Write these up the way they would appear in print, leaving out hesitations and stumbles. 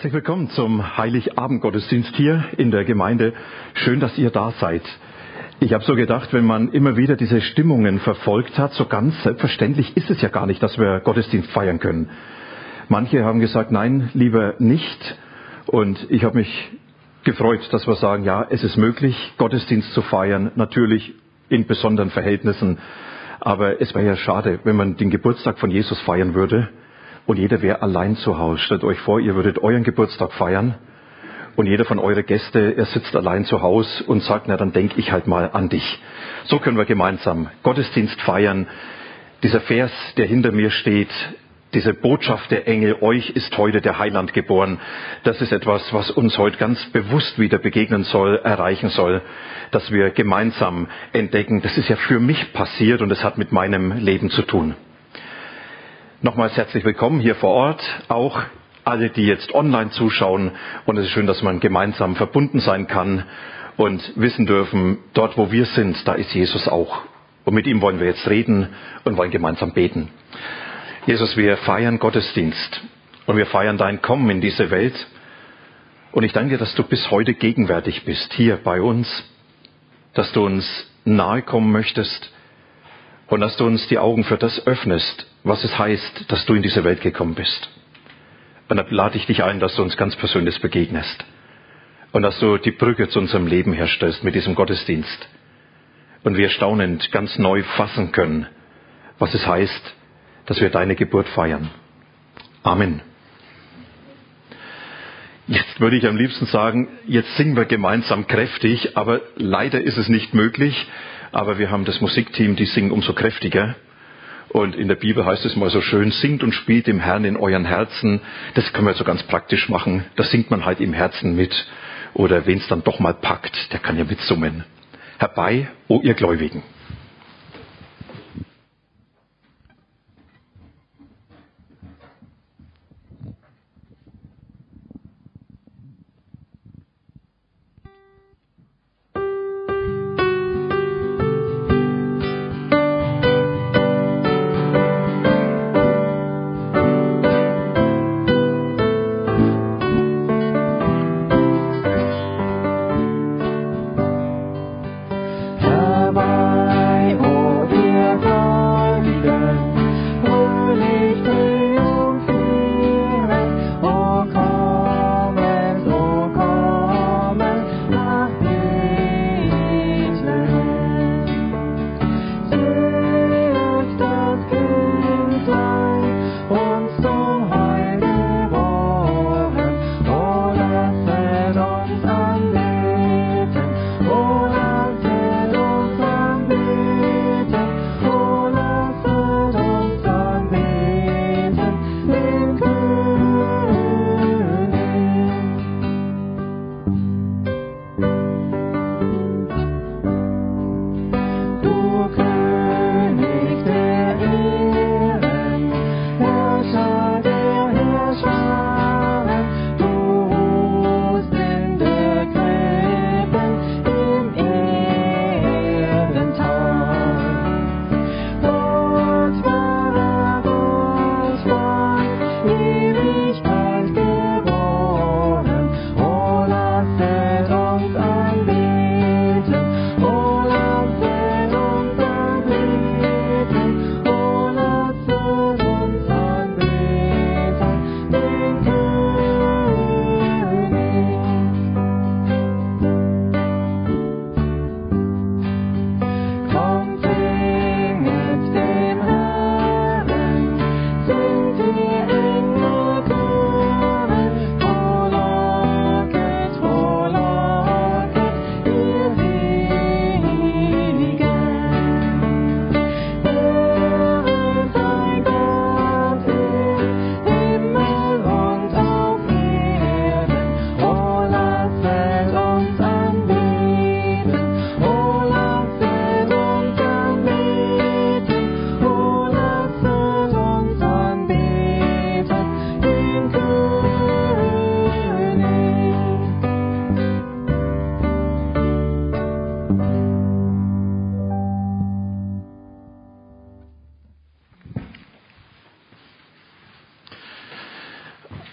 Herzlich willkommen zum Heiligabend-Gottesdienst hier in der Gemeinde. Schön, dass ihr da seid. Ich habe so gedacht, wenn man immer wieder diese Stimmungen verfolgt hat, so ganz selbstverständlich ist es ja gar nicht, dass wir Gottesdienst feiern können. Manche haben gesagt, nein, lieber nicht. Und ich habe mich gefreut, dass wir sagen, ja, es ist möglich, Gottesdienst zu feiern, natürlich in besonderen Verhältnissen. Aber es wäre ja schade, wenn man den Geburtstag von Jesus feiern würde. Und jeder wäre allein zu Hause. Stellt euch vor, ihr würdet euren Geburtstag feiern und jeder von euren Gästen, er sitzt allein zu Hause und sagt, na dann denke ich halt mal an dich. So können wir gemeinsam Gottesdienst feiern. Dieser Vers, der hinter mir steht, diese Botschaft der Engel, euch ist heute der Heiland geboren. Das ist etwas, was uns heute ganz bewusst wieder begegnen soll, erreichen soll, dass wir gemeinsam entdecken, das ist ja für mich passiert und es hat mit meinem Leben zu tun. Nochmals herzlich willkommen hier vor Ort, auch alle, die jetzt online zuschauen. Und es ist schön, dass man gemeinsam verbunden sein kann und wissen dürfen, dort wo wir sind, da ist Jesus auch. Und mit ihm wollen wir jetzt reden und wollen gemeinsam beten. Jesus, wir feiern Gottesdienst und wir feiern dein Kommen in diese Welt. Und ich danke dir, dass du bis heute gegenwärtig bist, hier bei uns, dass du uns nahe kommen möchtest und dass du uns die Augen für das öffnest, was es heißt, dass du in diese Welt gekommen bist. Und dann lade ich dich ein, dass du uns ganz persönlich begegnest und dass du die Brücke zu unserem Leben herstellst mit diesem Gottesdienst und wir staunend ganz neu fassen können, was es heißt, dass wir deine Geburt feiern. Amen. Jetzt würde ich am liebsten sagen, jetzt singen wir gemeinsam kräftig, aber leider ist es nicht möglich. Aber wir haben das Musikteam, die singen umso kräftiger. Und in der Bibel heißt es mal so schön, singt und spielt dem Herrn in euren Herzen. Das können wir so ganz praktisch machen. Da singt man halt im Herzen mit. Oder wen es dann doch mal packt, der kann ja mitsummen. Herbei, o ihr Gläubigen. Bye.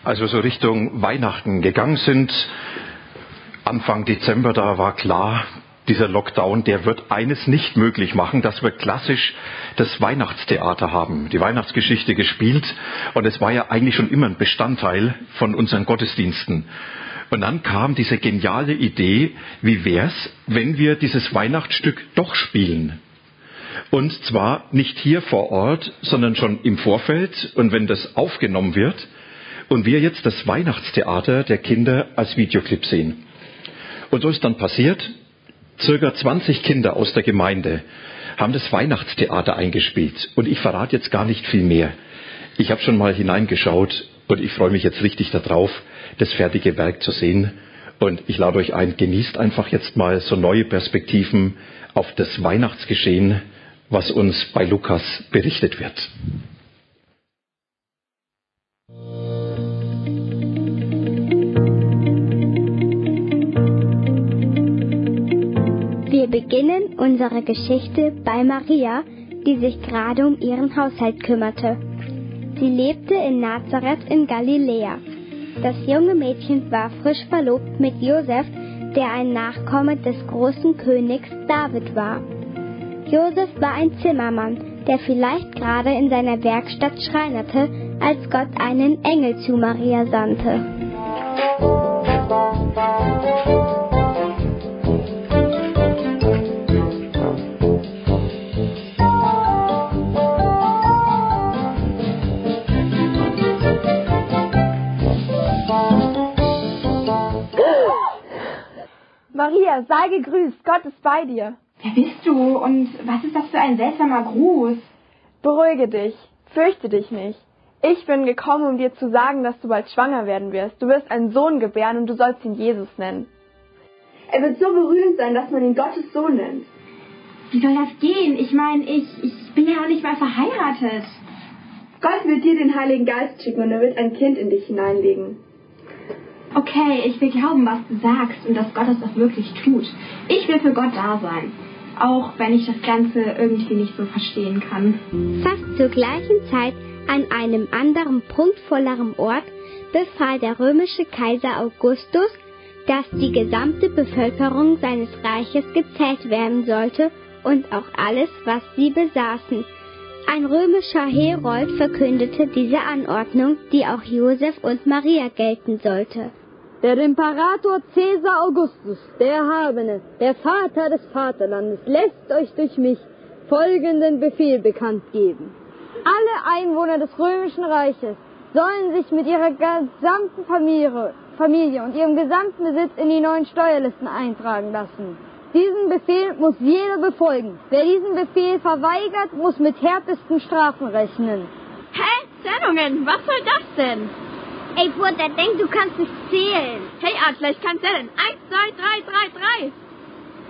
als wir so Richtung Weihnachten gegangen sind, Anfang Dezember, da war klar, dieser Lockdown, der wird eines nicht möglich machen, dass wir klassisch das Weihnachtstheater haben, die Weihnachtsgeschichte gespielt. Und es war ja eigentlich schon immer ein Bestandteil von unseren Gottesdiensten. Und dann kam diese geniale Idee, wie wär's, wenn wir dieses Weihnachtsstück doch spielen? Und zwar nicht hier vor Ort, sondern schon im Vorfeld und wenn das aufgenommen wird und wir jetzt das Weihnachtstheater der Kinder als Videoclip sehen. Und so ist dann passiert. Circa 20 Kinder aus der Gemeinde haben das Weihnachtstheater eingespielt. Und ich verrate jetzt gar nicht viel mehr. Ich habe schon mal hineingeschaut und ich freue mich jetzt richtig darauf, das fertige Werk zu sehen. Und ich lade euch ein, genießt einfach jetzt mal so neue Perspektiven auf das Weihnachtsgeschehen, was uns bei Lukas berichtet wird. Wir beginnen unsere Geschichte bei Maria, die sich gerade um ihren Haushalt kümmerte. Sie lebte in Nazareth in Galiläa. Das junge Mädchen war frisch verlobt mit Josef, der ein Nachkomme des großen Königs David war. Josef war ein Zimmermann, der vielleicht gerade in seiner Werkstatt schreinerte, als Gott einen Engel zu Maria sandte. Maria, sei gegrüßt, Gott ist bei dir. Wer bist du und was ist das für ein seltsamer Gruß? Beruhige dich, fürchte dich nicht. Ich bin gekommen, um dir zu sagen, dass du bald schwanger werden wirst. Du wirst einen Sohn gebären und du sollst ihn Jesus nennen. Er wird so berühmt sein, dass man ihn Gottes Sohn nennt. Wie soll das gehen? Ich meine, ich bin ja auch nicht mal verheiratet. Gott wird dir den Heiligen Geist schicken und er wird ein Kind in dich hineinlegen. Okay, ich will glauben, was du sagst und dass Gott es auch wirklich tut. Ich will für Gott da sein, auch wenn ich das Ganze irgendwie nicht so verstehen kann. Fast zur gleichen Zeit an einem anderen prunkvolleren Ort befahl der römische Kaiser Augustus, dass die gesamte Bevölkerung seines Reiches gezählt werden sollte und auch alles, was sie besaßen. Ein römischer Herold verkündete diese Anordnung, die auch Josef und Maria gelten sollte. Der Imperator Caesar Augustus, der Erhabene, der Vater des Vaterlandes, lässt euch durch mich folgenden Befehl bekannt geben. Alle Einwohner des Römischen Reiches sollen sich mit ihrer gesamten Familie und ihrem gesamten Besitz in die neuen Steuerlisten eintragen lassen. Diesen Befehl muss jeder befolgen. Wer diesen Befehl verweigert, muss mit härtesten Strafen rechnen. Hä? Zählungen? Was soll das denn? Ey, Bruder, denk, du kannst nicht zählen. Hey, Adler, ich kann zählen. 1, 2, 3,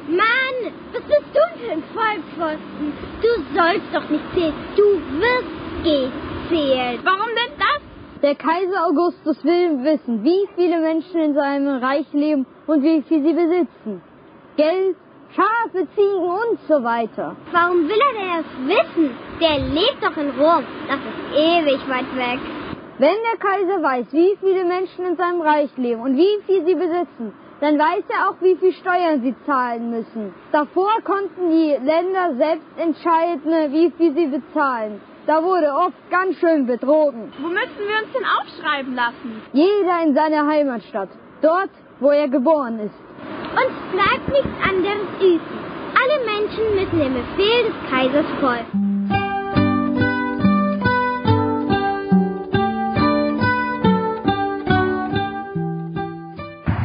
3, 3. Mann, was bist du für ein Vollpfosten? Du sollst doch nicht zählen. Du wirst gezählt. Warum denn das? Der Kaiser Augustus will wissen, wie viele Menschen in seinem Reich leben und wie viel sie besitzen. Geld, Schafe, Ziegen und so weiter. Warum will er denn das wissen? Der lebt doch in Rom. Das ist ewig weit weg. Wenn der Kaiser weiß, wie viele Menschen in seinem Reich leben und wie viel sie besitzen, dann weiß er auch, wie viel Steuern sie zahlen müssen. Davor konnten die Länder selbst entscheiden, wie viel sie bezahlen. Da wurde oft ganz schön betrogen. Wo müssen wir uns denn aufschreiben lassen? Jeder in seiner Heimatstadt. Dort, wo er geboren ist. Uns bleibt nichts anderes übrig. Alle Menschen müssen dem Befehl des Kaisers folgen.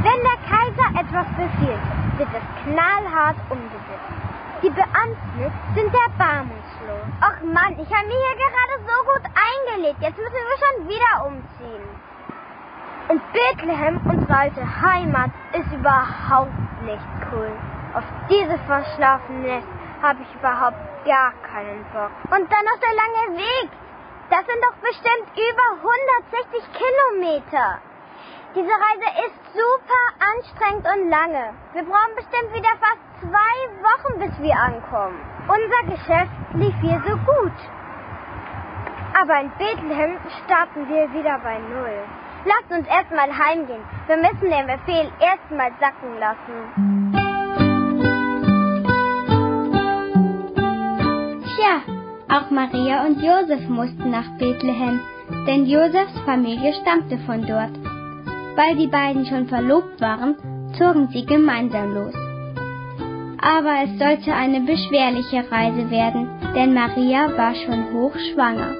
Wenn der Kaiser etwas befiehlt, wird es knallhart umgesetzt. Die Beamten sind erbarmungslos. Och Mann, ich habe mir hier gerade so gut eingelebt. Jetzt müssen wir schon wieder umziehen. Und Bethlehem, unsere alte Heimat, ist überhaupt nicht cool. Auf diese verschlafene Nest habe ich überhaupt gar keinen Bock. Und dann noch der lange Weg. Das sind doch bestimmt über 160 Kilometer. Diese Reise ist super anstrengend und lange. Wir brauchen bestimmt wieder fast 2 Wochen, bis wir ankommen. Unser Geschäft lief hier so gut. Aber in Bethlehem starten wir wieder bei Null. Lasst uns erstmal heimgehen. Wir müssen den Befehl erstmal sacken lassen. Tja, auch Maria und Josef mussten nach Bethlehem, denn Josefs Familie stammte von dort. Weil die beiden schon verlobt waren, zogen sie gemeinsam los. Aber es sollte eine beschwerliche Reise werden, denn Maria war schon hochschwanger.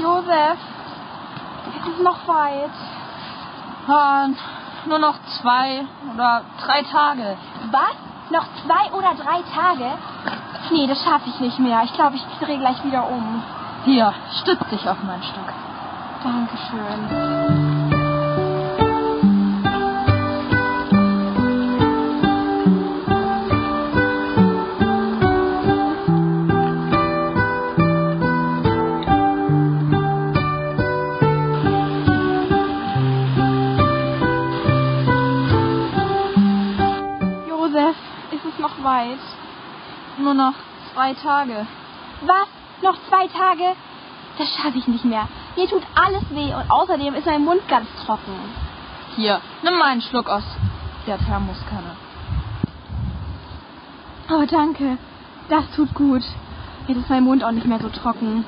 Josef, es ist noch weit. Nur noch 2 oder 3 Tage. Was? Noch 2 oder 3 Tage? Nee, das schaffe ich nicht mehr. Ich glaube, ich drehe gleich wieder um. Hier, stütz dich auf mein Stück. Dankeschön. Weit. Nur noch 2 Tage. Was? Noch 2 Tage? Das schaffe ich nicht mehr. Mir tut alles weh und außerdem ist mein Mund ganz trocken. Hier, nimm mal einen Schluck aus der Thermoskanne. Oh, danke. Das tut gut. Jetzt ist mein Mund auch nicht mehr so trocken.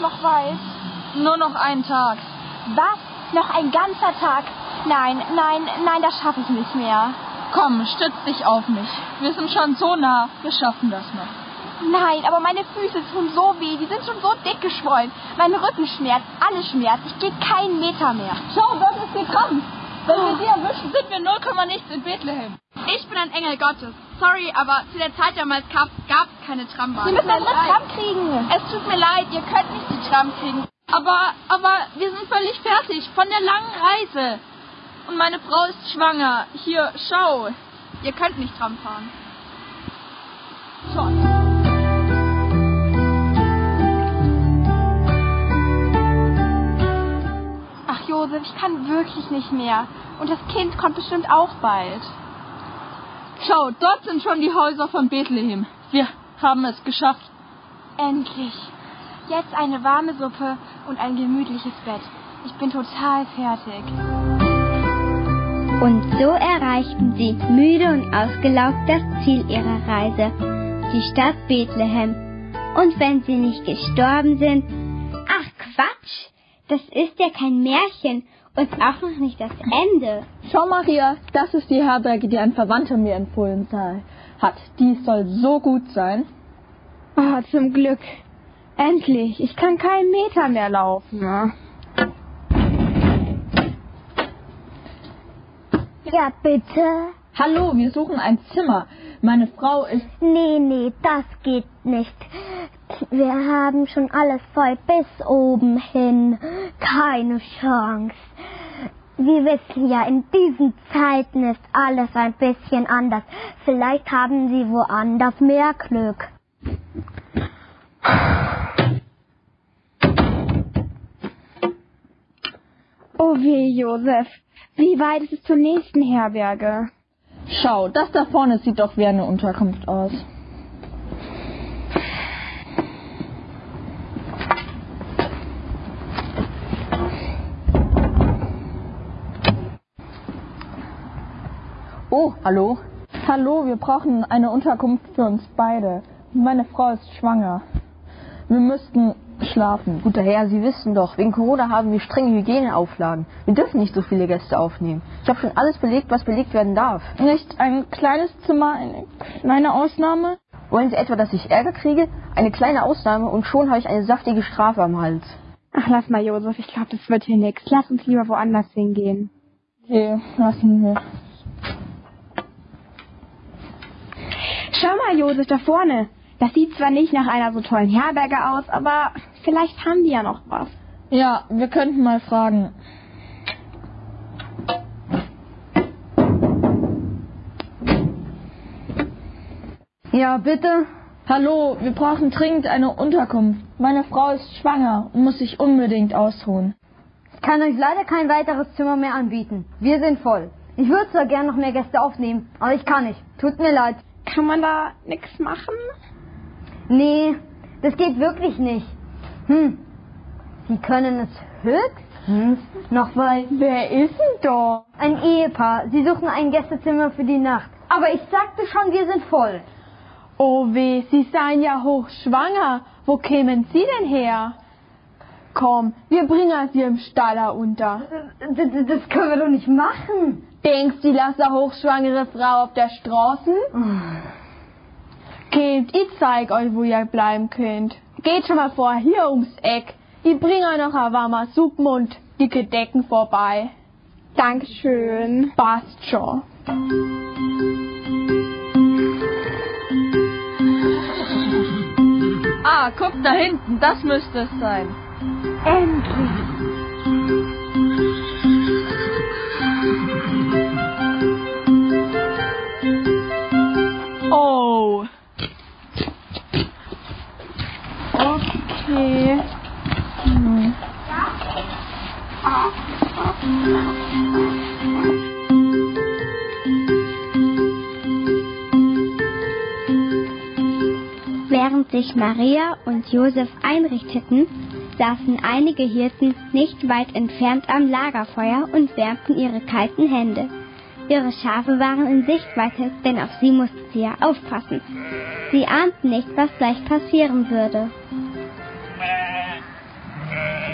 Noch weit. Nur noch einen Tag. Was? Noch ein ganzer Tag? Nein, nein, nein, das schaffe ich nicht mehr. Komm, stütz dich auf mich. Wir sind schon so nah, wir schaffen das noch. Nein, aber meine Füße tun so weh, die sind schon so dick geschwollen. Mein Rücken schmerzt, alles schmerzt, ich gehe keinen Meter mehr. Schau, Gott ist gekommen. Wenn wir sie erwischen, sind wir 0,nichts in Bethlehem. Ich bin ein Engel Gottes. Sorry, aber zu der Zeit damals gab es keine Trambahn. Sie müssen eine Tram kriegen. Es tut mir leid, ihr könnt nicht die Tram kriegen. Aber wir sind völlig fertig von der langen Reise. Und meine Frau ist schwanger. Hier, schau. Ihr könnt nicht Tram fahren. So. Josef, ich kann wirklich nicht mehr. Und das Kind kommt bestimmt auch bald. Schau, dort sind schon die Häuser von Bethlehem. Wir haben es geschafft. Endlich. Jetzt eine warme Suppe und ein gemütliches Bett. Ich bin total fertig. Und so erreichten sie müde und ausgelaugt das Ziel ihrer Reise, die Stadt Bethlehem. Und wenn sie nicht gestorben sind, ach Quatsch! Das ist ja kein Märchen und auch noch nicht das Ende. Schau, Maria, das ist die Herberge, die ein Verwandter mir empfohlen hat. Die soll so gut sein. Oh, zum Glück. Endlich. Ich kann keinen Meter mehr laufen. Ja, ja bitte. Hallo, wir suchen ein Zimmer. Meine Frau ist... Nee, das geht nicht. Wir haben schon alles voll bis oben hin. Keine Chance. Wir wissen ja, in diesen Zeiten ist alles ein bisschen anders. Vielleicht haben sie woanders mehr Glück. Oh weh, Josef. Wie weit ist es zur nächsten Herberge? Schau, das da vorne sieht doch wie eine Unterkunft aus. Oh, hallo. Hallo, wir brauchen eine Unterkunft für uns beide. Meine Frau ist schwanger. Wir müssten schlafen. Guter Herr, Sie wissen doch, wegen Corona haben wir strenge Hygieneauflagen. Wir dürfen nicht so viele Gäste aufnehmen. Ich habe schon alles belegt, was belegt werden darf. Nicht ein kleines Zimmer, eine kleine Ausnahme? Wollen Sie etwa, dass ich Ärger kriege? Eine kleine Ausnahme und schon habe ich eine saftige Strafe am Hals. Ach, lass mal, Josef, ich glaube, das wird hier nichts. Lass uns lieber woanders hingehen. Nee, lassen wir. Schau mal, Josef, da vorne. Das sieht zwar nicht nach einer so tollen Herberge aus, aber vielleicht haben die ja noch was. Ja, wir könnten mal fragen. Ja, bitte? Hallo, wir brauchen dringend eine Unterkunft. Meine Frau ist schwanger und muss sich unbedingt ausruhen. Ich kann euch leider kein weiteres Zimmer mehr anbieten. Wir sind voll. Ich würde zwar gern noch mehr Gäste aufnehmen, aber ich kann nicht. Tut mir leid. Kann man da nichts machen? Nee, das geht wirklich nicht. Sie können es höchstens noch mal... Wer ist denn da? Ein Ehepaar. Sie suchen ein Gästezimmer für die Nacht. Aber ich sagte schon, wir sind voll. Oh weh, Sie seien ja hochschwanger. Wo kämen Sie denn her? Komm, wir bringen Sie im Staller unter. Das können wir doch nicht machen. Denkst du, lass eine hochschwangere Frau auf der Straße? Geht, ich zeig euch, wo ihr bleiben könnt. Geht schon mal vor hier ums Eck. Ich bringe euch noch ein warmer Suppen und dicke Decken vorbei. Dankeschön. Passt schon. Ah, guck da hinten, das müsste es sein. Endlich! Oh! Okay. Während sich Maria und Josef einrichteten, saßen einige Hirten nicht weit entfernt am Lagerfeuer und wärmten ihre kalten Hände. Ihre Schafe waren in Sichtweite, denn auf sie mussten sie ja aufpassen. Sie ahnten nicht, was gleich passieren würde.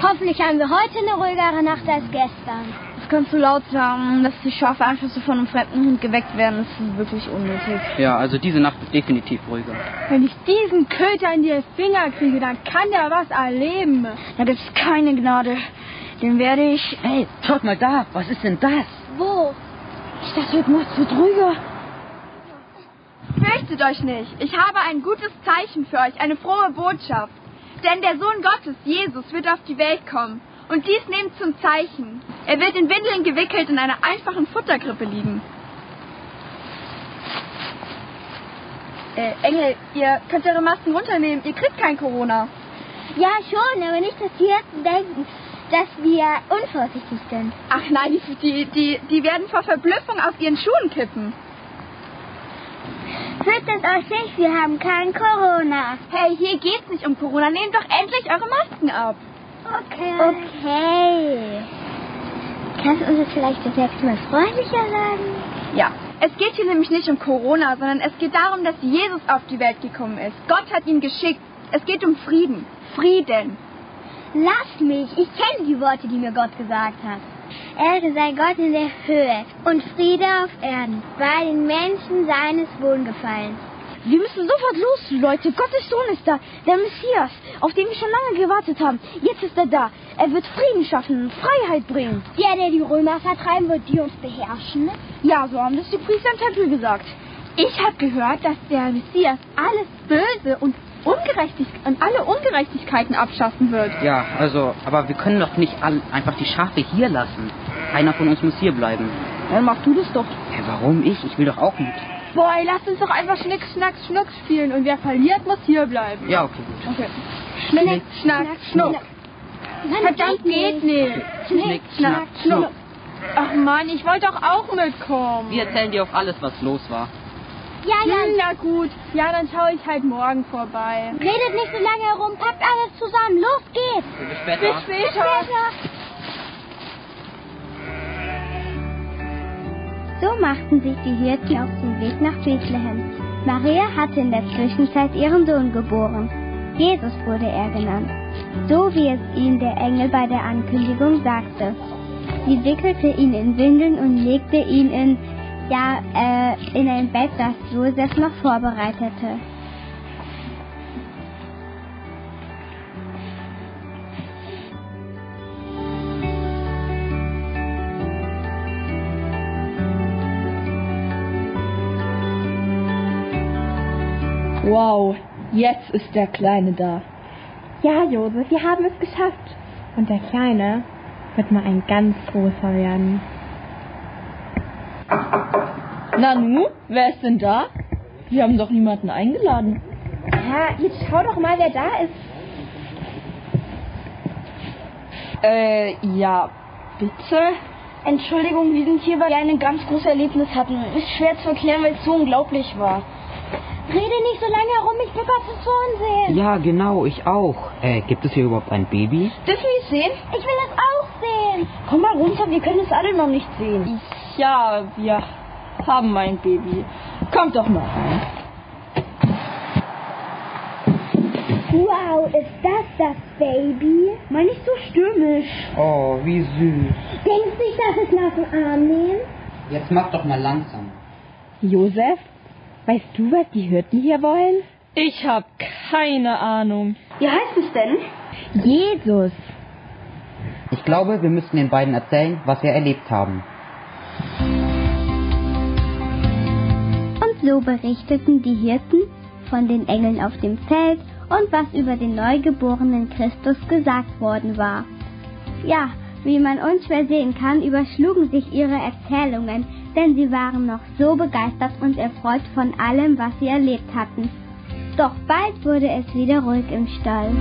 Hoffentlich haben wir heute eine ruhigere Nacht als gestern. Es kann zu laut sein, dass die Schafe von einem fremden Hund geweckt werden. Das ist wirklich unnötig. Ja, also diese Nacht ist definitiv ruhiger. Wenn ich diesen Köter in die Finger kriege, dann kann der was erleben. Da gibt's keine Gnade. Den werde ich... Hey, schaut mal da. Was ist denn das? Wo? Das wird mal zu drüber. Fürchtet euch nicht. Ich habe ein gutes Zeichen für euch, eine frohe Botschaft. Denn der Sohn Gottes, Jesus, wird auf die Welt kommen. Und dies nehmt zum Zeichen. Er wird in Windeln gewickelt in einer einfachen Futterkrippe liegen. Engel, ihr könnt eure Masken runternehmen. Ihr kriegt kein Corona. Ja, schon, aber nicht, dass die Hirten denken, dass wir unvorsichtig sind. Ach nein, die werden vor Verblüffung auf ihren Schuhen kippen. Fürchtet euch nicht, wir haben kein Corona. Hey, hier geht's nicht um Corona. Nehmt doch endlich eure Masken ab. Okay. Okay. Kannst du uns das vielleicht das nächste Mal freundlicher sagen? Ja. Es geht hier nämlich nicht um Corona, sondern es geht darum, dass Jesus auf die Welt gekommen ist. Gott hat ihn geschickt. Es geht um Frieden. Frieden. Lass mich. Ich kenne die Worte, die mir Gott gesagt hat. Ehre sei Gott in der Höhe und Friede auf Erden, bei den Menschen seines Wohlgefallens. Wir müssen sofort los, Leute. Gottes Sohn ist da, der Messias, auf den wir schon lange gewartet haben. Jetzt ist er da. Er wird Frieden schaffen und Freiheit bringen. Der die Römer vertreiben wird, die uns beherrschen. Ja, so haben das die Priester im Tempel gesagt. Ich habe gehört, dass der Messias alles Böse und alle Ungerechtigkeiten abschaffen wird. Ja, also, aber wir können doch nicht einfach die Schafe hier lassen. Einer von uns muss hier bleiben. Dann mach du das doch. Hey, warum ich? Ich will doch auch mit. Boah, lasst uns doch einfach Schnick, Schnack, Schnuck spielen und wer verliert, muss hier bleiben. Ja, okay, gut. Okay. Schnick, Schnack, Schnuck. Verdammt, geht nicht. Schnick, Schnack, Schnuck. Ach Mann, ich wollte doch auch mitkommen. Wir erzählen dir auf alles, was los war. Ja, na gut. Ja, dann schaue ich halt morgen vorbei. Redet nicht so lange herum. Packt alles zusammen. Los geht's. Bis später. Bis später. Bis später. So machten sich die Hirten auf den Weg nach Bethlehem. Maria hatte in der Zwischenzeit ihren Sohn geboren. Jesus wurde er genannt. So wie es ihm der Engel bei der Ankündigung sagte. Sie wickelte ihn in Windeln und legte ihn in ein Bett, das Josef noch vorbereitete. Wow, jetzt ist der Kleine da. Ja, Josef, wir haben es geschafft. Und der Kleine wird mal ein ganz großer werden. Nanu, wer ist denn da? Wir haben doch niemanden eingeladen. Ja, jetzt schau doch mal, wer da ist. Ja, bitte? Entschuldigung, wir sind hier, weil wir ein ganz großes Erlebnis hatten. Ist schwer zu erklären, weil es so unglaublich war. Rede nicht so lange herum, ich will gerade das Zorn sehen. Ja, genau, ich auch. Gibt es hier überhaupt ein Baby? Dürfen wir es sehen? Ich will es auch sehen. Komm mal runter, wir können es alle noch nicht sehen. Ja, wir haben ein Baby. Kommt doch mal rein. Wow, ist das Baby? Mal nicht so stürmisch. Oh, wie süß. Denkst du, ich darf es mal auf den Arm nehmen? Jetzt mach doch mal langsam. Josef, weißt du, was die Hirten hier wollen? Ich hab keine Ahnung. Wie heißt es denn? Jesus. Ich glaube, wir müssen den beiden erzählen, was wir erlebt haben. Und so berichteten die Hirten von den Engeln auf dem Feld und was über den neugeborenen Christus gesagt worden war. Ja, wie man unschwer sehen kann, überschlugen sich ihre Erzählungen, denn sie waren noch so begeistert und erfreut von allem, was sie erlebt hatten. Doch bald wurde es wieder ruhig im Stall.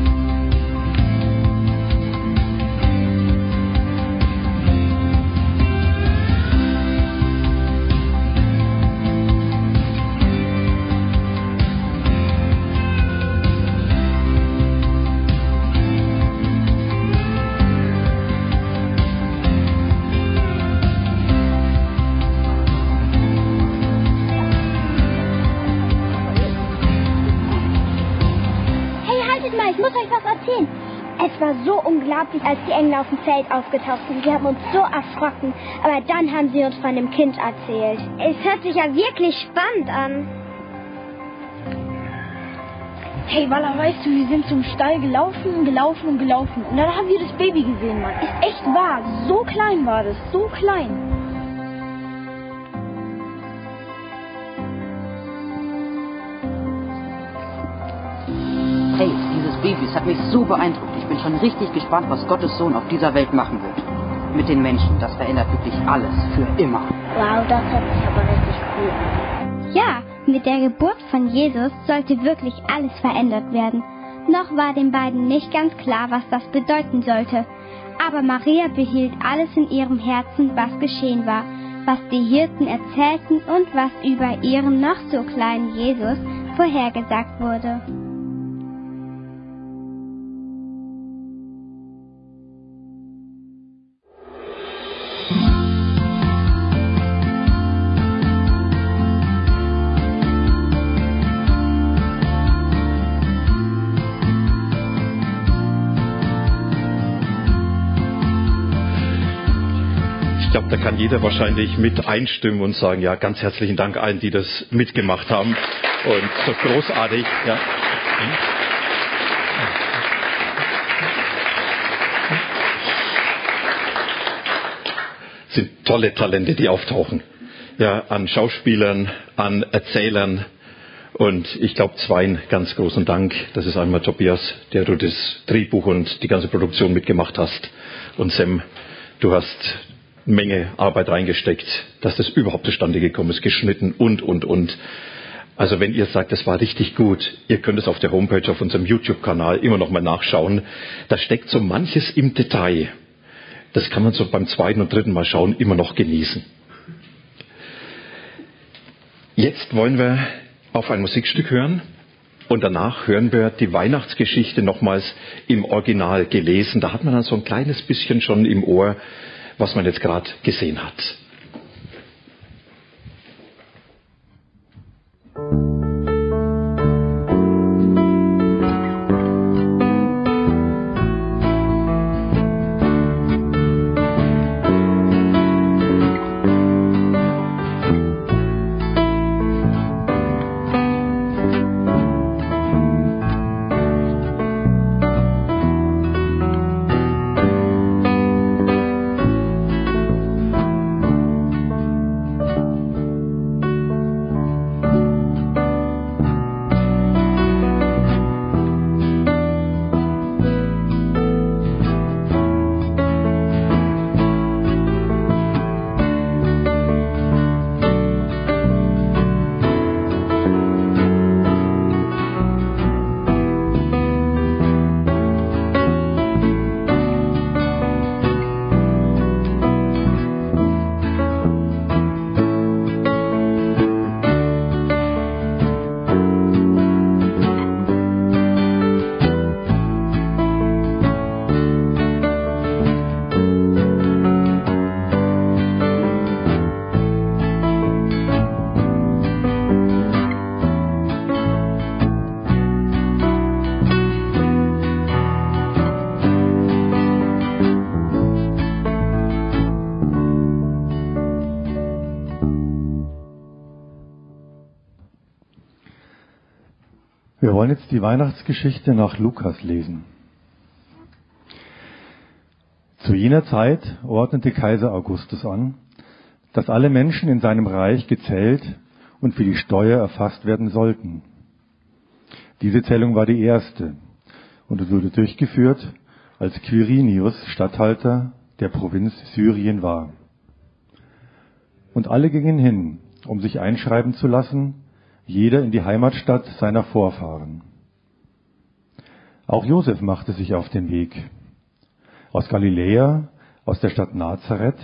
Es war so unglaublich, als die Engel auf dem Feld aufgetaucht sind. Wir haben uns so erschrocken. Aber dann haben sie uns von dem Kind erzählt. Es hört sich ja wirklich spannend an. Hey, Walla, weißt du, wir sind zum Stall gelaufen. Und dann haben wir das Baby gesehen, Mann. Ist echt wahr. So klein war das. So klein. Hey, dieses Baby, es hat mich so beeindruckt. Ich bin schon richtig gespannt, was Gottes Sohn auf dieser Welt machen wird. Mit den Menschen, das verändert wirklich alles, für immer. Wow, das hört sich aber richtig cool an. Ja, mit der Geburt von Jesus sollte wirklich alles verändert werden. Noch war den beiden nicht ganz klar, was das bedeuten sollte. Aber Maria behielt alles in ihrem Herzen, was geschehen war, was die Hirten erzählten und was über ihren noch so kleinen Jesus vorhergesagt wurde. Ich glaube, da kann jeder wahrscheinlich mit einstimmen und sagen, ja, ganz herzlichen Dank allen, die das mitgemacht haben. Und so großartig. Ja. Das sind tolle Talente, die auftauchen. Ja, an Schauspielern, an Erzählern. Und ich glaube, zweien ganz großen Dank. Das ist einmal Tobias, der du das Drehbuch und die ganze Produktion mitgemacht hast. Und Sam, du hast Menge Arbeit reingesteckt, dass das überhaupt zustande gekommen ist, geschnitten und. Also wenn ihr sagt, das war richtig gut, ihr könnt es auf der Homepage, auf unserem YouTube-Kanal immer noch mal nachschauen. Da steckt so manches im Detail. Das kann man so beim zweiten und dritten Mal schauen immer noch genießen. Jetzt wollen wir auf ein Musikstück hören und danach hören wir die Weihnachtsgeschichte nochmals im Original gelesen. Da hat man dann so ein kleines bisschen schon im Ohr, was man jetzt gerade gesehen hat. Wir wollen jetzt die Weihnachtsgeschichte nach Lukas lesen. Zu jener Zeit ordnete Kaiser Augustus an, dass alle Menschen in seinem Reich gezählt und für die Steuer erfasst werden sollten. Diese Zählung war die erste und wurde durchgeführt, als Quirinius Statthalter der Provinz Syrien war. Und alle gingen hin, um sich einschreiben zu lassen, jeder in die Heimatstadt seiner Vorfahren. Auch Josef machte sich auf den Weg. Aus Galiläa, aus der Stadt Nazareth,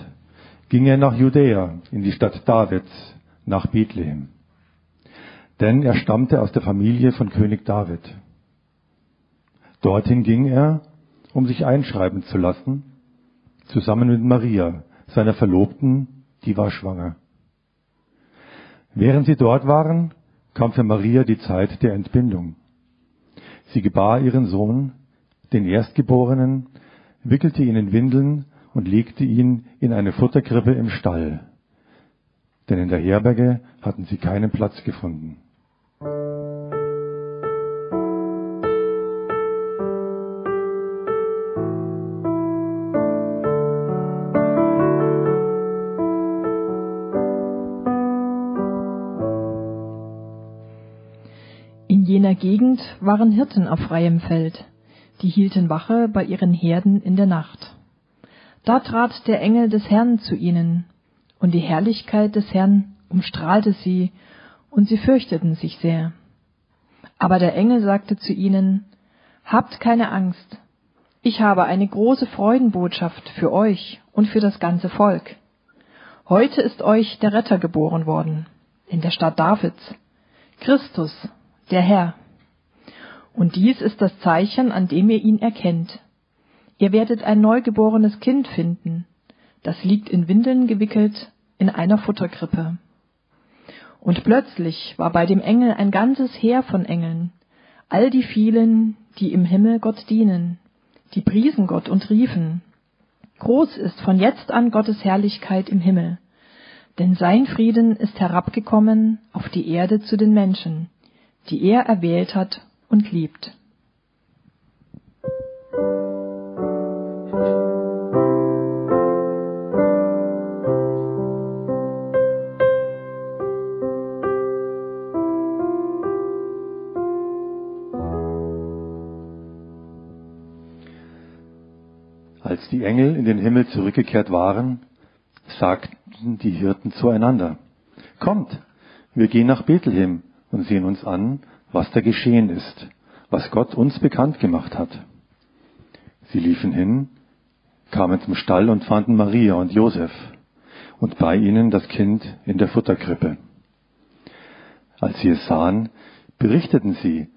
ging er nach Judäa, in die Stadt Davids, nach Bethlehem. Denn er stammte aus der Familie von König David. Dorthin ging er, um sich einschreiben zu lassen, zusammen mit Maria, seiner Verlobten, die war schwanger. Während sie dort waren, kam für Maria die Zeit der Entbindung. Sie gebar ihren Sohn, den Erstgeborenen, wickelte ihn in Windeln und legte ihn in eine Futterkrippe im Stall. Denn in der Herberge hatten sie keinen Platz gefunden. In der Gegend waren Hirten auf freiem Feld, die hielten Wache bei ihren Herden in der Nacht. Da trat der Engel des Herrn zu ihnen, und die Herrlichkeit des Herrn umstrahlte sie, und sie fürchteten sich sehr. Aber der Engel sagte zu ihnen: Habt keine Angst, ich habe eine große Freudenbotschaft für euch und für das ganze Volk. Heute ist euch der Retter geboren worden, in der Stadt Davids, Christus, der Herr. Und dies ist das Zeichen, an dem ihr ihn erkennt. Ihr werdet ein neugeborenes Kind finden, das liegt in Windeln gewickelt in einer Futterkrippe. Und plötzlich war bei dem Engel ein ganzes Heer von Engeln, all die vielen, die im Himmel Gott dienen, die priesen Gott und riefen: Groß ist von jetzt an Gottes Herrlichkeit im Himmel, denn sein Frieden ist herabgekommen auf die Erde zu den Menschen, die er erwählt hat und liebt. Als die Engel in den Himmel zurückgekehrt waren, sagten die Hirten zueinander: Kommt, wir gehen nach Bethlehem und sehen uns an, was da geschehen ist, was Gott uns bekannt gemacht hat. Sie liefen hin, kamen zum Stall und fanden Maria und Josef und bei ihnen das Kind in der Futterkrippe. Als sie es sahen, berichteten sie,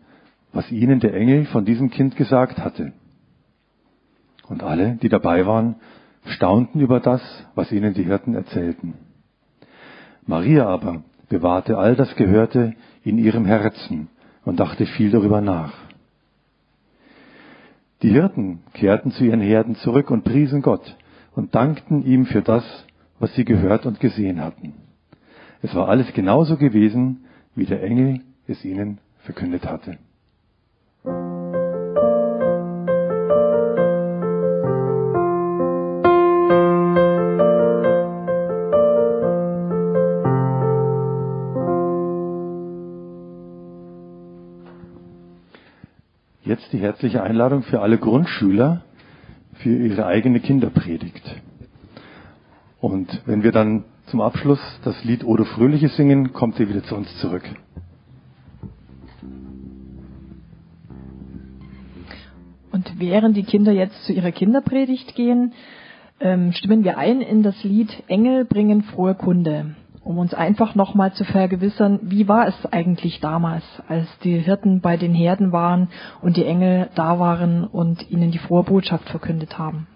was ihnen der Engel von diesem Kind gesagt hatte. Und alle, die dabei waren, staunten über das, was ihnen die Hirten erzählten. Maria aber bewahrte all das Gehörte in ihrem Herzen und dachte viel darüber nach. Die Hirten kehrten zu ihren Herden zurück und priesen Gott und dankten ihm für das, was sie gehört und gesehen hatten. Es war alles genauso gewesen, wie der Engel es ihnen verkündet hatte. Jetzt die herzliche Einladung für alle Grundschüler für ihre eigene Kinderpredigt. Und wenn wir dann zum Abschluss das Lied Ode Fröhliche singen, kommt ihr wieder zu uns zurück. Und während die Kinder jetzt zu ihrer Kinderpredigt gehen, stimmen wir ein in das Lied Engel bringen frohe Kunde, um uns einfach nochmal zu vergewissern, wie war es eigentlich damals, als die Hirten bei den Herden waren und die Engel da waren und ihnen die frohe Botschaft verkündet haben.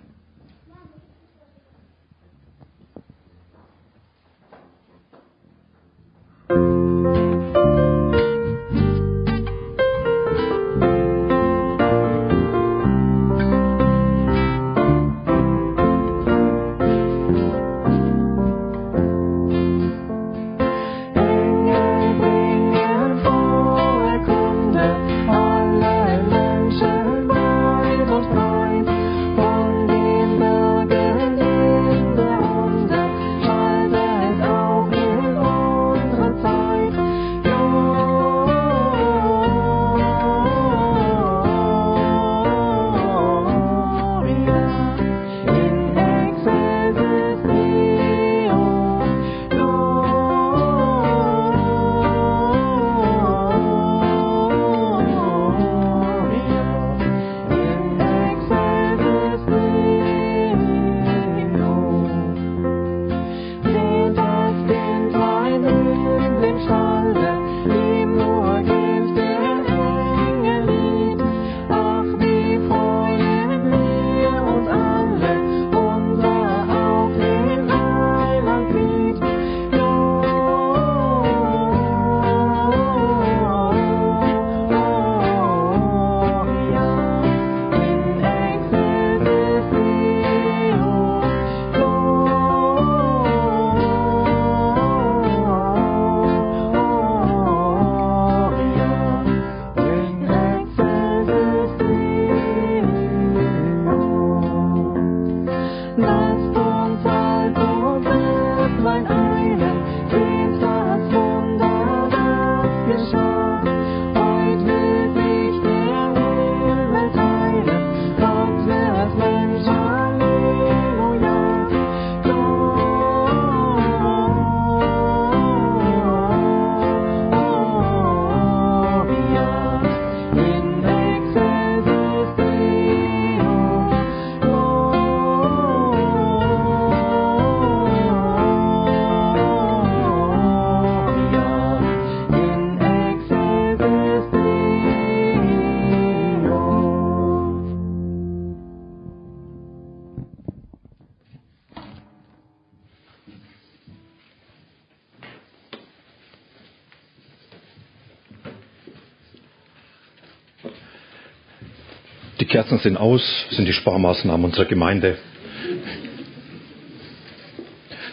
Kerzen sind aus, sind die Sparmaßnahmen unserer Gemeinde.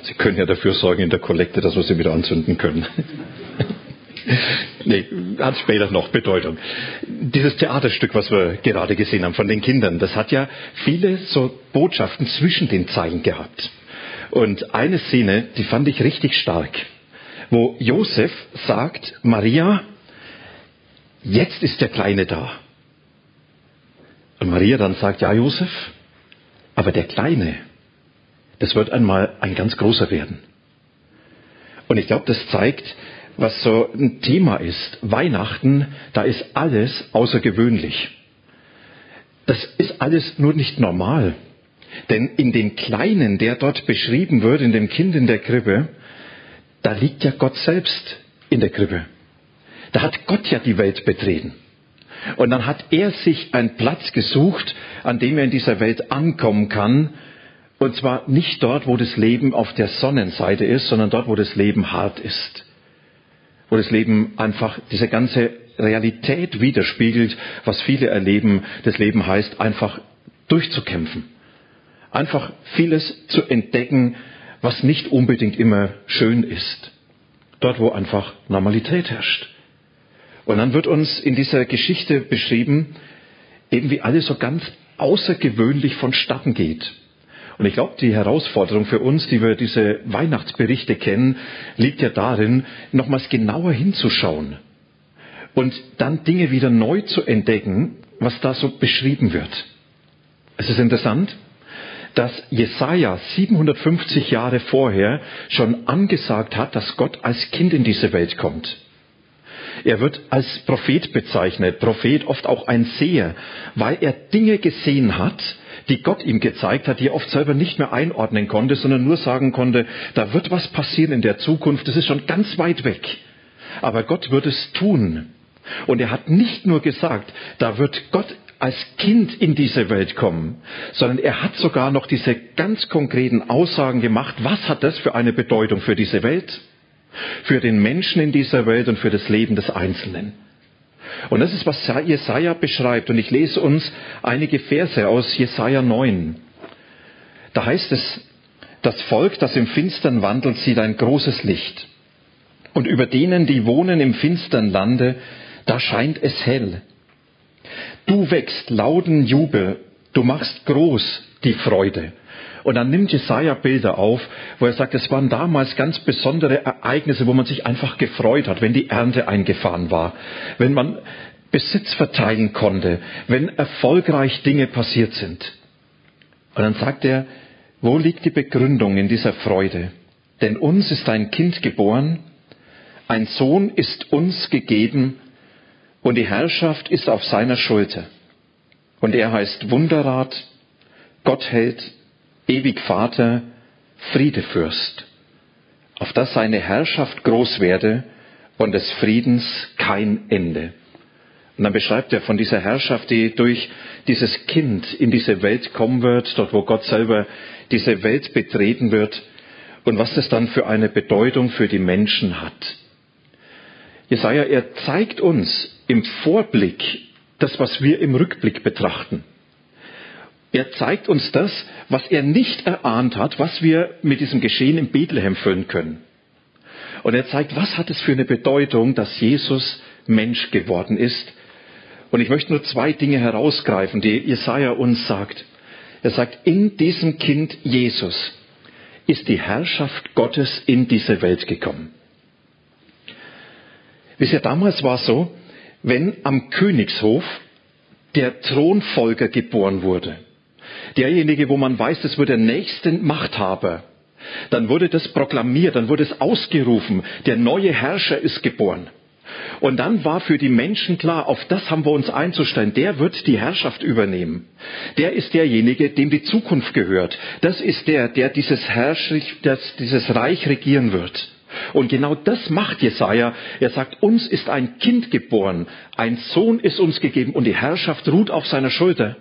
Sie können ja dafür sorgen in der Kollekte, dass wir sie wieder anzünden können. Nee, hat später noch Bedeutung. Dieses Theaterstück, was wir gerade gesehen haben von den Kindern, das hat ja viele so Botschaften zwischen den Zeilen gehabt. Und eine Szene, die fand ich richtig stark, wo Josef sagt, Maria, jetzt ist der Kleine da. Und Maria dann sagt, ja Josef, aber der Kleine, das wird einmal ein ganz großer werden. Und ich glaube, das zeigt, was so ein Thema ist. Weihnachten, da ist alles außergewöhnlich. Das ist alles nur nicht normal. Denn in dem Kleinen, der dort beschrieben wird, in dem Kind in der Krippe, da liegt ja Gott selbst in der Krippe. Da hat Gott ja die Welt betreten. Und dann hat er sich einen Platz gesucht, an dem er in dieser Welt ankommen kann. Und zwar nicht dort, wo das Leben auf der Sonnenseite ist, sondern dort, wo das Leben hart ist. Wo das Leben einfach diese ganze Realität widerspiegelt, was viele erleben. Das Leben heißt, einfach durchzukämpfen. Einfach vieles zu entdecken, was nicht unbedingt immer schön ist. Dort, wo einfach Normalität herrscht. Und dann wird uns in dieser Geschichte beschrieben, eben wie alles so ganz außergewöhnlich vonstatten geht. Und ich glaube, die Herausforderung für uns, die wir diese Weihnachtsberichte kennen, liegt ja darin, nochmals genauer hinzuschauen und dann Dinge wieder neu zu entdecken, was da so beschrieben wird. Es ist interessant, dass Jesaja 750 Jahre vorher schon angesagt hat, dass Gott als Kind in diese Welt kommt. Er wird als Prophet bezeichnet, Prophet oft auch ein Seher, weil er Dinge gesehen hat, die Gott ihm gezeigt hat, die er oft selber nicht mehr einordnen konnte, sondern nur sagen konnte, da wird was passieren in der Zukunft, das ist schon ganz weit weg. Aber Gott wird es tun. Und er hat nicht nur gesagt, da wird Gott als Kind in diese Welt kommen, sondern er hat sogar noch diese ganz konkreten Aussagen gemacht, was hat das für eine Bedeutung für diese Welt? Für den Menschen in dieser Welt und für das Leben des Einzelnen. Und das ist, was Jesaja beschreibt. Und ich lese uns einige Verse aus Jesaja 9. Da heißt es, das Volk, das im Finstern wandelt, sieht ein großes Licht. Und über denen, die wohnen im finstern Lande, da scheint es hell. Du wächst lauten Jubel, du machst groß die Freude. Und dann nimmt Jesaja Bilder auf, wo er sagt, es waren damals ganz besondere Ereignisse, wo man sich einfach gefreut hat, wenn die Ernte eingefahren war, wenn man Besitz verteilen konnte, wenn erfolgreich Dinge passiert sind. Und dann sagt er, wo liegt die Begründung in dieser Freude? Denn uns ist ein Kind geboren, ein Sohn ist uns gegeben und die Herrschaft ist auf seiner Schulter. Und er heißt Wunderrat, Gott hält, Ewig Vater, Friedefürst, auf dass seine Herrschaft groß werde und des Friedens kein Ende. Und dann beschreibt er von dieser Herrschaft, die durch dieses Kind in diese Welt kommen wird, dort wo Gott selber diese Welt betreten wird und was das dann für eine Bedeutung für die Menschen hat. Jesaja, er zeigt uns im Vorblick das, was wir im Rückblick betrachten. Er zeigt uns das, was er nicht erahnt hat, was wir mit diesem Geschehen in Bethlehem füllen können. Und er zeigt, was hat es für eine Bedeutung, dass Jesus Mensch geworden ist. Und ich möchte nur zwei Dinge herausgreifen, die Jesaja uns sagt. Er sagt, in diesem Kind Jesus ist die Herrschaft Gottes in diese Welt gekommen. Wisst ihr, damals war es so, wenn am Königshof der Thronfolger geboren wurde, derjenige, wo man weiß, das wird der nächste Machthaber. Dann wurde das proklamiert, dann wurde es ausgerufen, der neue Herrscher ist geboren. Und dann war für die Menschen klar, auf das haben wir uns einzustellen, der wird die Herrschaft übernehmen. Der ist derjenige, dem die Zukunft gehört. Das ist der dieses Reich regieren wird. Und genau das macht Jesaja. Er sagt, uns ist ein Kind geboren, ein Sohn ist uns gegeben und die Herrschaft ruht auf seiner Schulter.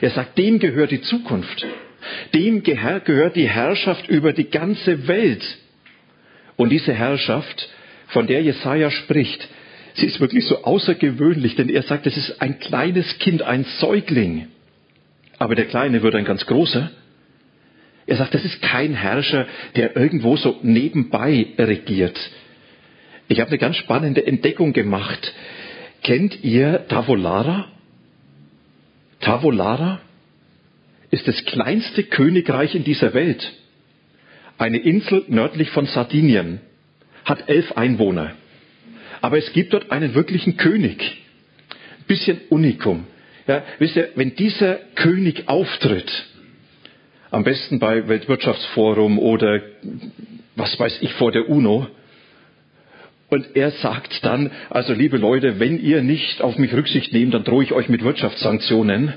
Er sagt, dem gehört die Zukunft. Dem gehört die Herrschaft über die ganze Welt. Und diese Herrschaft, von der Jesaja spricht, sie ist wirklich so außergewöhnlich, denn er sagt, es ist ein kleines Kind, ein Säugling. Aber der Kleine wird ein ganz großer. Er sagt, das ist kein Herrscher, der irgendwo so nebenbei regiert. Ich habe eine ganz spannende Entdeckung gemacht. Kennt ihr Tavolara? Tavolara ist das kleinste Königreich in dieser Welt. Eine Insel nördlich von Sardinien. Hat 11 Einwohner. Aber es gibt dort einen wirklichen König. Ein bisschen Unikum. Ja, wisst ihr, wenn dieser König auftritt, am besten bei Weltwirtschaftsforum oder was weiß ich vor der UNO, und er sagt dann, also liebe Leute, wenn ihr nicht auf mich Rücksicht nehmt, dann drohe ich euch mit Wirtschaftssanktionen.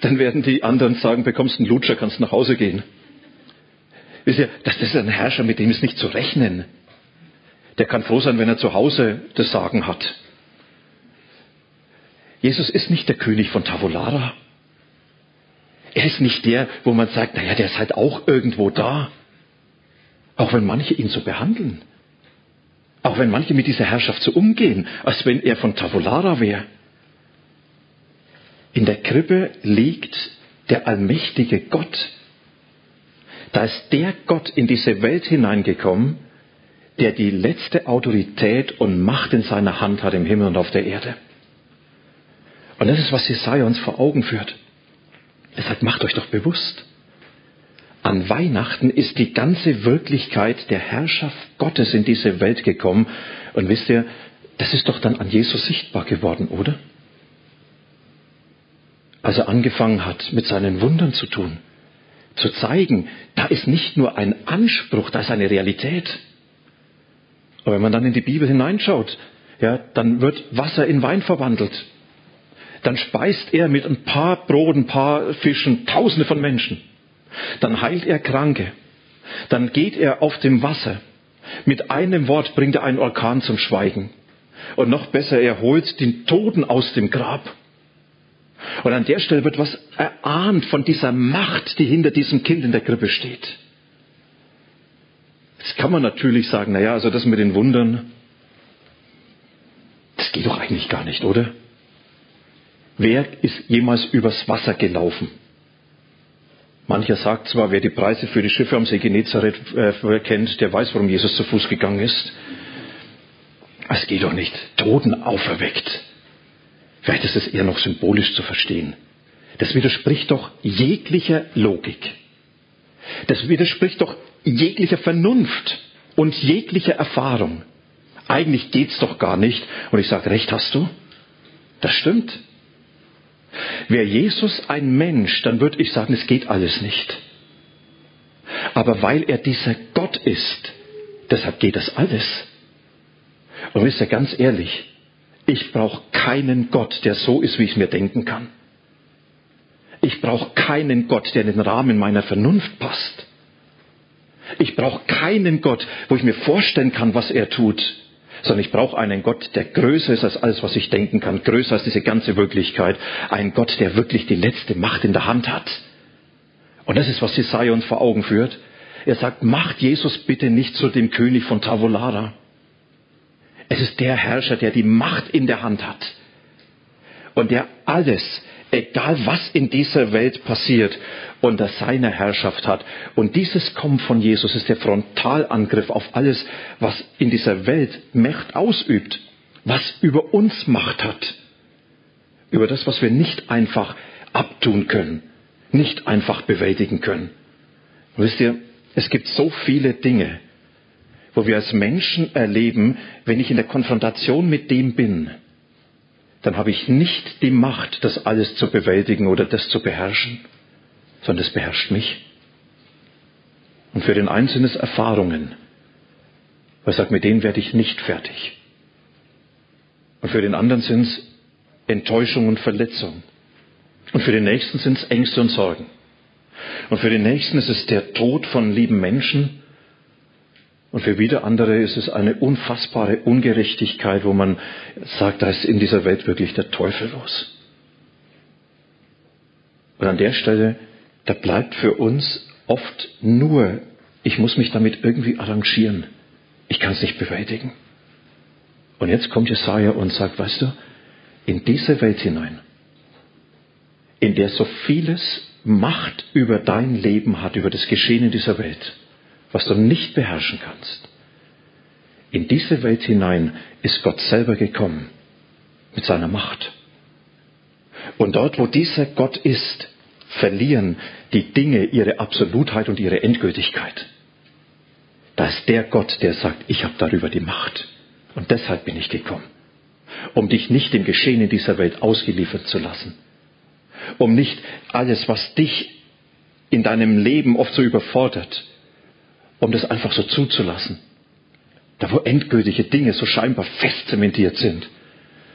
Dann werden die anderen sagen, bekommst einen Lutscher, kannst nach Hause gehen. Wisst ihr, das ist ein Herrscher, mit dem ist nicht zu rechnen. Der kann froh sein, wenn er zu Hause das Sagen hat. Jesus ist nicht der König von Tavolara. Er ist nicht der, wo man sagt, naja, der ist halt auch irgendwo da. Auch wenn manche ihn so behandeln. Auch wenn manche mit dieser Herrschaft so umgehen, als wenn er von Tavolara wäre. In der Krippe liegt der allmächtige Gott. Da ist der Gott in diese Welt hineingekommen, der die letzte Autorität und Macht in seiner Hand hat im Himmel und auf der Erde. Und das ist, was Jesaja uns vor Augen führt. Er sagt, macht euch doch bewusst. An Weihnachten ist die ganze Wirklichkeit der Herrschaft Gottes in diese Welt gekommen. Und wisst ihr, das ist doch dann an Jesus sichtbar geworden, oder? Als er angefangen hat, mit seinen Wundern zu tun, zu zeigen, da ist nicht nur ein Anspruch, da ist eine Realität. Und wenn man dann in die Bibel hineinschaut, ja, dann wird Wasser in Wein verwandelt. Dann speist er mit ein paar Brot, ein paar Fischen, Tausende von Menschen. Dann heilt er Kranke. Dann geht er auf dem Wasser. Mit einem Wort bringt er einen Orkan zum Schweigen. Und noch besser, er holt den Toten aus dem Grab. Und an der Stelle wird was erahnt von dieser Macht, die hinter diesem Kind in der Krippe steht. Jetzt kann man natürlich sagen, naja, also das mit den Wundern, das geht doch eigentlich gar nicht, oder? Wer ist jemals übers Wasser gelaufen? Mancher sagt zwar, wer die Preise für die Schiffe am See Genezareth kennt, der weiß, warum Jesus zu Fuß gegangen ist. Es geht doch nicht. Toten auferweckt. Vielleicht ist es eher noch symbolisch zu verstehen. Das widerspricht doch jeglicher Logik. Das widerspricht doch jeglicher Vernunft und jeglicher Erfahrung. Eigentlich geht's doch gar nicht. Und ich sage, recht hast du. Das stimmt. Wäre Jesus ein Mensch, dann würde ich sagen, es geht alles nicht. Aber weil er dieser Gott ist, deshalb geht das alles. Und wisst ihr, ganz ehrlich, ich brauche keinen Gott, der so ist, wie ich es mir denken kann. Ich brauche keinen Gott, der in den Rahmen meiner Vernunft passt. Ich brauche keinen Gott, wo ich mir vorstellen kann, was er tut. Sondern ich brauche einen Gott, der größer ist als alles, was ich denken kann, größer als diese ganze Wirklichkeit. Ein Gott, der wirklich die letzte Macht in der Hand hat. Und das ist, was Jesaja uns vor Augen führt. Er sagt, macht Jesus bitte nicht zu dem König von Tavolara. Es ist der Herrscher, der die Macht in der Hand hat. Und der alles, egal was in dieser Welt passiert, unter seiner Herrschaft hat. Und dieses Kommen von Jesus ist der Frontalangriff auf alles, was in dieser Welt Macht ausübt, was über uns Macht hat, über das, was wir nicht einfach abtun können, nicht einfach bewältigen können. Und wisst ihr, es gibt so viele Dinge, wo wir als Menschen erleben, wenn ich in der Konfrontation mit dem bin, dann habe ich nicht die Macht, das alles zu bewältigen oder das zu beherrschen, sondern es beherrscht mich. Und für den Einzelnen ist Erfahrungen. Er sagt, mit denen werde ich nicht fertig. Und für den anderen sind es Enttäuschung und Verletzung. Und für den Nächsten sind es Ängste und Sorgen. Und für den Nächsten ist es der Tod von lieben Menschen. Und für wieder andere ist es eine unfassbare Ungerechtigkeit, wo man sagt, da ist in dieser Welt wirklich der Teufel los. Und an der Stelle, da bleibt für uns oft nur, ich muss mich damit irgendwie arrangieren. Ich kann es nicht bewältigen. Und jetzt kommt Jesaja und sagt, weißt du, in diese Welt hinein, in der so vieles Macht über dein Leben hat, über das Geschehen in dieser Welt, was du nicht beherrschen kannst. In diese Welt hinein ist Gott selber gekommen mit seiner Macht. Und dort, wo dieser Gott ist, verlieren die Dinge ihre Absolutheit und ihre Endgültigkeit. Da ist der Gott, der sagt, ich habe darüber die Macht. Und deshalb bin ich gekommen, um dich nicht dem Geschehen in dieser Welt ausgeliefert zu lassen. Um nicht alles, was dich in deinem Leben oft so überfordert, um das einfach so zuzulassen. Da, wo endgültige Dinge so scheinbar fest zementiert sind.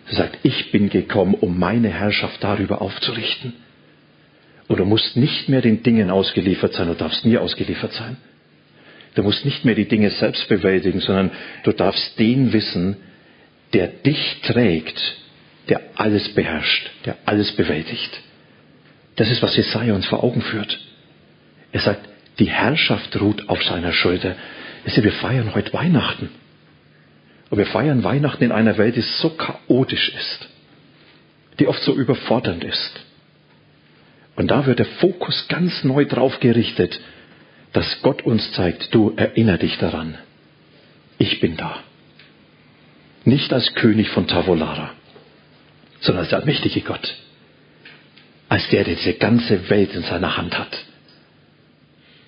Sie sagt, ich bin gekommen, um meine Herrschaft darüber aufzurichten. Und du musst nicht mehr den Dingen ausgeliefert sein, du darfst nie ausgeliefert sein. Du musst nicht mehr die Dinge selbst bewältigen, sondern du darfst den wissen, der dich trägt, der alles beherrscht, der alles bewältigt. Das ist, was Jesaja uns vor Augen führt. Er sagt, die Herrschaft ruht auf seiner Schulter. Wir feiern heute Weihnachten. Und wir feiern Weihnachten in einer Welt, die so chaotisch ist, die oft so überfordernd ist. Und da wird der Fokus ganz neu drauf gerichtet, dass Gott uns zeigt, du erinnere dich daran, ich bin da. Nicht als König von Tavolara, sondern als der allmächtige Gott. Als der, der diese ganze Welt in seiner Hand hat.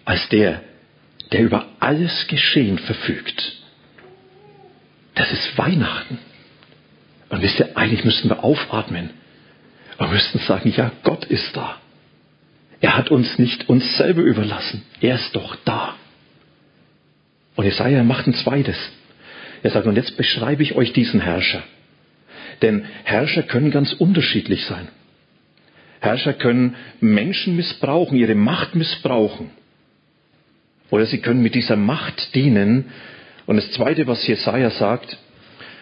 Als der, der über alles Geschehen verfügt. Das ist Weihnachten. Und wisst ihr, eigentlich müssten wir aufatmen und müssten sagen, ja, Gott ist da. Er hat uns nicht uns selber überlassen. Er ist doch da. Und Jesaja macht ein zweites. Er sagt, und jetzt beschreibe ich euch diesen Herrscher. Denn Herrscher können ganz unterschiedlich sein. Herrscher können Menschen missbrauchen, ihre Macht missbrauchen. Oder sie können mit dieser Macht dienen. Und das Zweite, was Jesaja sagt,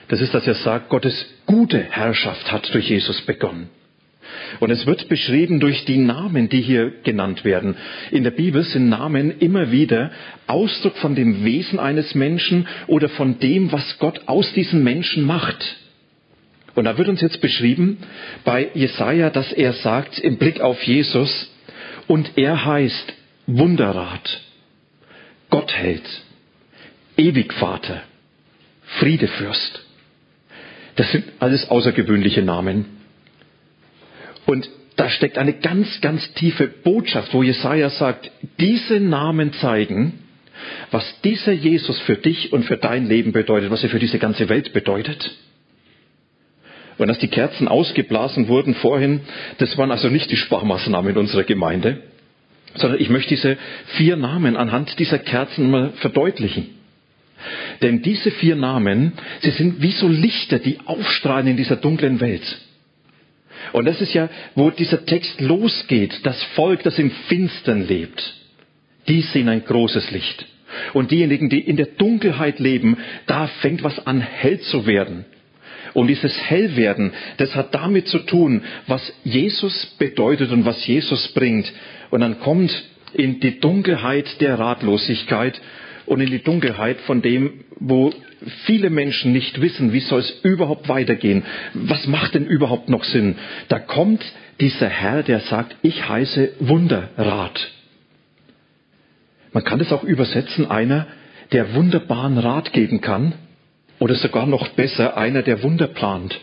das ist, dass er sagt, Gottes gute Herrschaft hat durch Jesus begonnen. Und es wird beschrieben durch die Namen, die hier genannt werden. In der Bibel sind Namen immer wieder Ausdruck von dem Wesen eines Menschen oder von dem, was Gott aus diesen Menschen macht. Und da wird uns jetzt beschrieben bei Jesaja, dass er sagt, im Blick auf Jesus, und er heißt Wunderrat, Gottheld, Ewigvater, Friedefürst. Das sind alles außergewöhnliche Namen. Und da steckt eine ganz, ganz tiefe Botschaft, wo Jesaja sagt, diese Namen zeigen, was dieser Jesus für dich und für dein Leben bedeutet, was er für diese ganze Welt bedeutet. Und dass die Kerzen ausgeblasen wurden vorhin, das waren also nicht die Sparmaßnahmen in unserer Gemeinde, sondern ich möchte diese 4 Namen anhand dieser Kerzen mal verdeutlichen. Denn diese 4 Namen, sie sind wie so Lichter, die aufstrahlen in dieser dunklen Welt. Und das ist ja, wo dieser Text losgeht. Das Volk, das im Finstern lebt, die sehen ein großes Licht. Und diejenigen, die in der Dunkelheit leben, da fängt was an, hell zu werden. Und dieses Hellwerden, das hat damit zu tun, was Jesus bedeutet und was Jesus bringt. Und dann kommt in die Dunkelheit der Ratlosigkeit und in die Dunkelheit von dem, wo viele Menschen nicht wissen, wie soll es überhaupt weitergehen? Was macht denn überhaupt noch Sinn? Da kommt dieser Herr, der sagt, ich heiße Wunderrat. Man kann das auch übersetzen, einer, der wunderbaren Rat geben kann oder sogar noch besser, einer, der Wunder plant.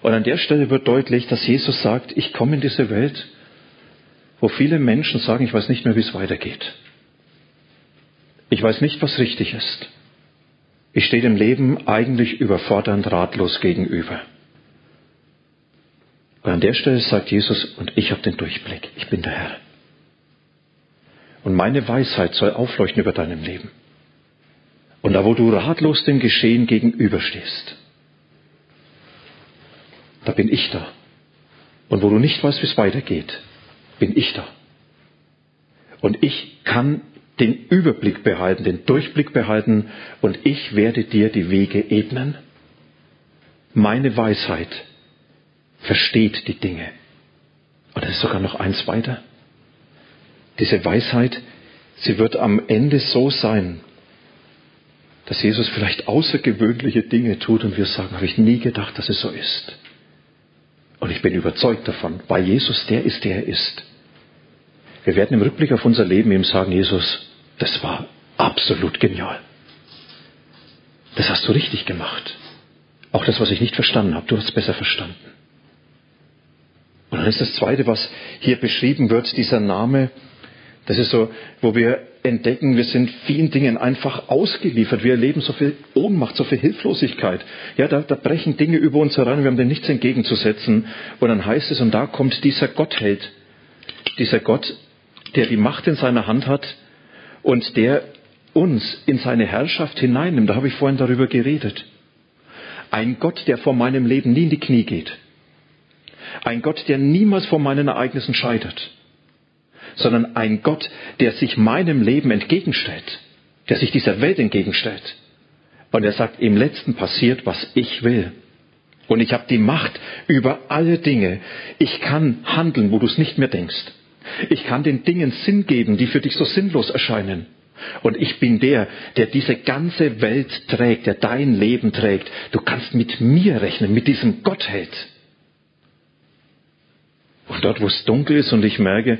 Und an der Stelle wird deutlich, dass Jesus sagt, ich komme in diese Welt, wo viele Menschen sagen, ich weiß nicht mehr, wie es weitergeht. Ich weiß nicht, was richtig ist. Ich stehe dem Leben eigentlich überfordernd, ratlos gegenüber. Und an der Stelle sagt Jesus, und ich habe den Durchblick, ich bin der Herr. Und meine Weisheit soll aufleuchten über deinem Leben. Und da, wo du ratlos dem Geschehen gegenüberstehst, da bin ich da. Und wo du nicht weißt, wie es weitergeht, bin ich da. Und ich kann den Überblick behalten, den Durchblick behalten, und ich werde dir die Wege ebnen. Meine Weisheit versteht die Dinge. Und es ist sogar noch eins weiter. Diese Weisheit, sie wird am Ende so sein, dass Jesus vielleicht außergewöhnliche Dinge tut und wir sagen, habe ich nie gedacht, dass es so ist. Und ich bin überzeugt davon, weil Jesus der ist, der er ist. Wir werden im Rückblick auf unser Leben ihm sagen, Jesus, das war absolut genial. Das hast du richtig gemacht. Auch das, was ich nicht verstanden habe, du hast es besser verstanden. Und dann ist das Zweite, was hier beschrieben wird, dieser Name, das ist so, wo wir entdecken, wir sind vielen Dingen einfach ausgeliefert. Wir erleben so viel Ohnmacht, so viel Hilflosigkeit. Ja, da brechen Dinge über uns heran, wir haben dem nichts entgegenzusetzen. Und dann heißt es, und da kommt dieser Gottheld, dieser Gott, der die Macht in seiner Hand hat und der uns in seine Herrschaft hineinnimmt. Da habe ich vorhin darüber geredet. Ein Gott, der vor meinem Leben nie in die Knie geht. Ein Gott, der niemals vor meinen Ereignissen scheitert. Sondern ein Gott, der sich meinem Leben entgegenstellt. Der sich dieser Welt entgegenstellt. Und er sagt, im Letzten passiert, was ich will. Und ich habe die Macht über alle Dinge. Ich kann handeln, wo du es nicht mehr denkst. Ich kann den Dingen Sinn geben, die für dich so sinnlos erscheinen. Und ich bin der, der diese ganze Welt trägt, der dein Leben trägt. Du kannst mit mir rechnen, mit diesem Gottheld. Und dort, wo es dunkel ist und ich merke,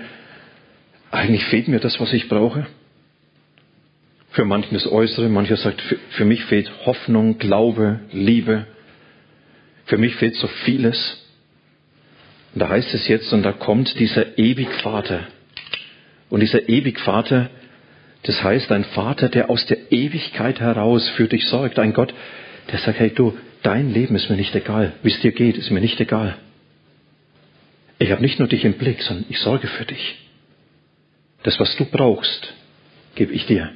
eigentlich fehlt mir das, was ich brauche. Für manchen das Äußere, mancher sagt, für mich fehlt Hoffnung, Glaube, Liebe. Für mich fehlt so vieles. Und da heißt es jetzt, und da kommt dieser Ewigvater. Und dieser Ewigvater, das heißt, ein Vater, der aus der Ewigkeit heraus für dich sorgt. Ein Gott, der sagt, hey du, dein Leben ist mir nicht egal. Wie es dir geht, ist mir nicht egal. Ich habe nicht nur dich im Blick, sondern ich sorge für dich. Das, was du brauchst, gebe ich dir.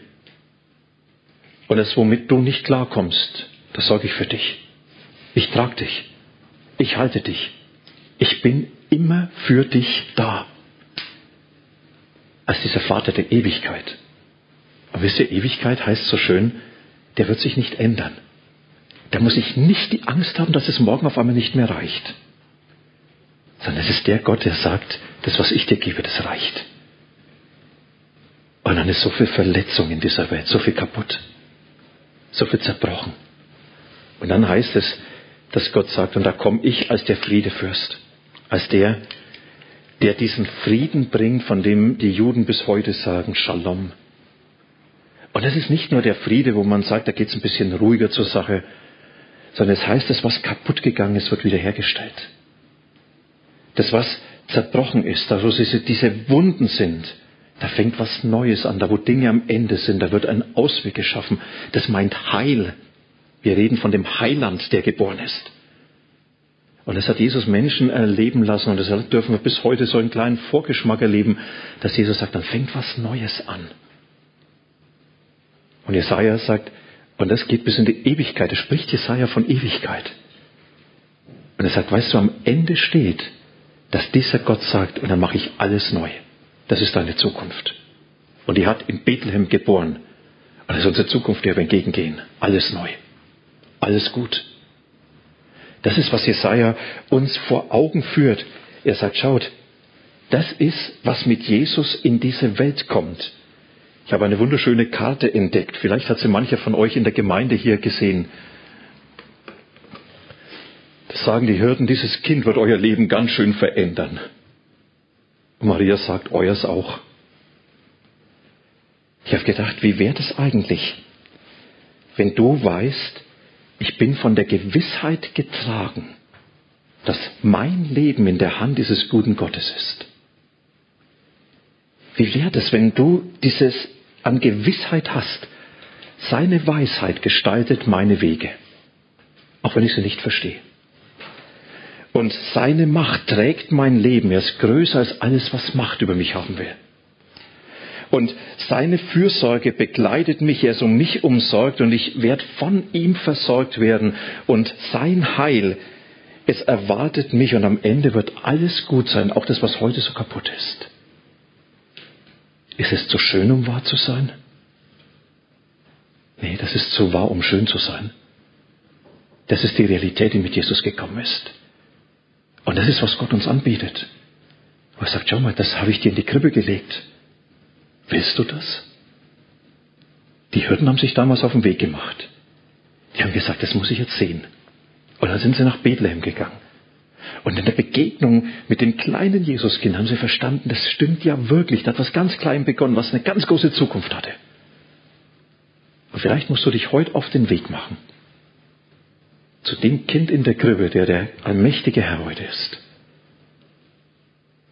Und das, womit du nicht klarkommst, das sorge ich für dich. Ich trage dich. Ich halte dich. Ich bin immer für dich da. Als dieser Vater der Ewigkeit. Aber wisst ihr, Ewigkeit heißt so schön, der wird sich nicht ändern. Da muss ich nicht die Angst haben, dass es morgen auf einmal nicht mehr reicht. Sondern es ist der Gott, der sagt, das, was ich dir gebe, das reicht. Und dann ist so viel Verletzung in dieser Welt, so viel kaputt, so viel zerbrochen. Und dann heißt es, dass Gott sagt, und da komme ich als der Friedefürst, als der, der diesen Frieden bringt, von dem die Juden bis heute sagen, Shalom. Und das ist nicht nur der Friede, wo man sagt, da geht es ein bisschen ruhiger zur Sache, sondern es heißt, das, was kaputt gegangen ist, wird wiederhergestellt. Das, was zerbrochen ist, da wo diese Wunden sind, da fängt was Neues an, da wo Dinge am Ende sind, da wird ein Ausweg geschaffen. Das meint Heil. Wir reden von dem Heiland, der geboren ist. Und das hat Jesus Menschen erleben lassen und deshalb dürfen wir bis heute so einen kleinen Vorgeschmack erleben, dass Jesus sagt, dann fängt was Neues an. Und Jesaja sagt, und das geht bis in die Ewigkeit. Da spricht Jesaja von Ewigkeit. Und er sagt, weißt du, am Ende steht, dass dieser Gott sagt, und dann mache ich alles neu. Das ist deine Zukunft. Und die hat in Bethlehem geboren. Und das ist unsere Zukunft, der wir entgegengehen. Alles neu. Alles gut. Das ist, was Jesaja uns vor Augen führt. Er sagt, schaut, das ist, was mit Jesus in diese Welt kommt. Ich habe eine wunderschöne Karte entdeckt. Vielleicht hat sie mancher von euch in der Gemeinde hier gesehen. Das sagen die Hirten, dieses Kind wird euer Leben ganz schön verändern. Und Maria sagt, euers auch. Ich habe gedacht, wie wäre das eigentlich, wenn du weißt, ich bin von der Gewissheit getragen, dass mein Leben in der Hand dieses guten Gottes ist. Wie wäre das, wenn du dieses an Gewissheit hast? Seine Weisheit gestaltet meine Wege, auch wenn ich sie nicht verstehe. Und seine Macht trägt mein Leben. Er ist größer als alles, was Macht über mich haben will. Und seine Fürsorge begleitet mich. Er ist um mich umsorgt und ich werde von ihm versorgt werden. Und sein Heil, es erwartet mich und am Ende wird alles gut sein, auch das, was heute so kaputt ist. Ist es zu schön, um wahr zu sein? Nee, das ist zu wahr, um schön zu sein. Das ist die Realität, die mit Jesus gekommen ist. Und das ist, was Gott uns anbietet. Und er sagt, schau mal, das habe ich dir in die Krippe gelegt. Willst du das? Die Hirten haben sich damals auf den Weg gemacht. Die haben gesagt, das muss ich jetzt sehen. Und dann sind sie nach Bethlehem gegangen. Und in der Begegnung mit dem kleinen Jesuskind haben sie verstanden, das stimmt ja wirklich. Da hat was ganz Kleines begonnen, was eine ganz große Zukunft hatte. Und vielleicht musst du dich heute auf den Weg machen. Zu dem Kind in der Krippe, der allmächtige Herr heute ist.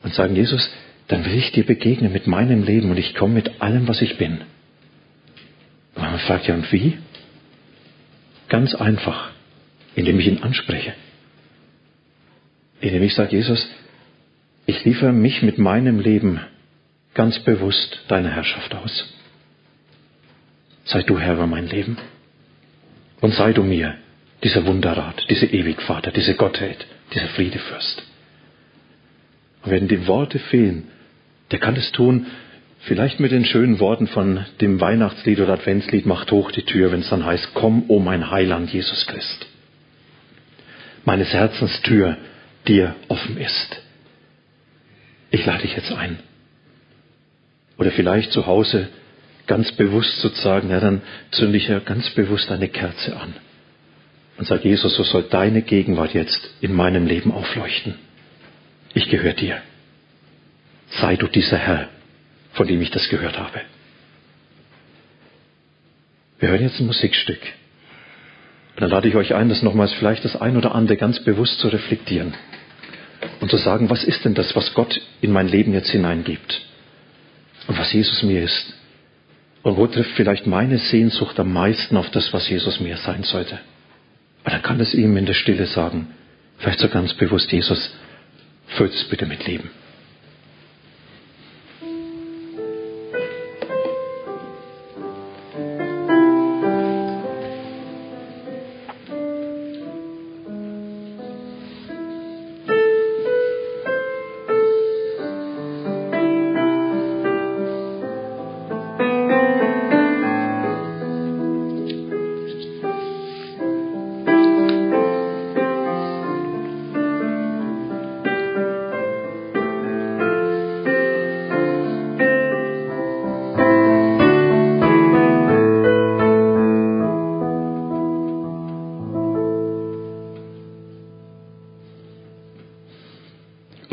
Und sagen, Jesus, dann will ich dir begegnen mit meinem Leben und ich komme mit allem, was ich bin. Und man fragt ja, und wie? Ganz einfach, indem ich ihn anspreche. Indem ich sage, Jesus, ich liefere mich mit meinem Leben ganz bewusst deiner Herrschaft aus. Sei du Herr über mein Leben. Und sei du mir dieser Wunderrat, dieser Ewigvater, dieser Gottheit, dieser Friedefürst. Und wenn die Worte fehlen, der kann es tun, vielleicht mit den schönen Worten von dem Weihnachtslied oder Adventslied, macht hoch die Tür, wenn es dann heißt, komm, o mein Heiland, Jesus Christ. Meines Herzens Tür dir offen ist. Ich lade dich jetzt ein. Oder vielleicht zu Hause ganz bewusst sozusagen, ja, dann zünde ich ja ganz bewusst eine Kerze an und sage, Jesus, so soll deine Gegenwart jetzt in meinem Leben aufleuchten. Ich gehöre dir. Sei du dieser Herr, von dem ich das gehört habe. Wir hören jetzt ein Musikstück. Und dann lade ich euch ein, das nochmals vielleicht das ein oder andere ganz bewusst zu reflektieren. Und zu sagen, was ist denn das, was Gott in mein Leben jetzt hineingibt? Und was Jesus mir ist? Und wo trifft vielleicht meine Sehnsucht am meisten auf das, was Jesus mir sein sollte? Und dann kann es ihm in der Stille sagen, vielleicht so ganz bewusst, Jesus, füllt's bitte mit Leben.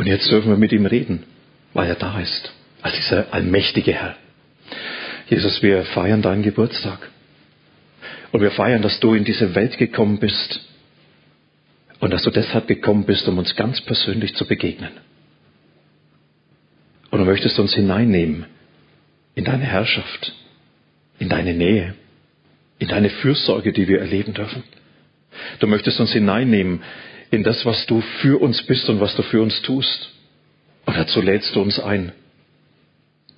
Jetzt dürfen wir mit ihm reden, weil er da ist, als dieser allmächtige Herr. Jesus, wir feiern deinen Geburtstag. Und wir feiern, dass du in diese Welt gekommen bist. Und dass du deshalb gekommen bist, um uns ganz persönlich zu begegnen. Und du möchtest uns hineinnehmen in deine Herrschaft, in deine Nähe, in deine Fürsorge, die wir erleben dürfen. Du möchtest uns hineinnehmen in das, was du für uns bist und was du für uns tust. Und dazu lädst du uns ein.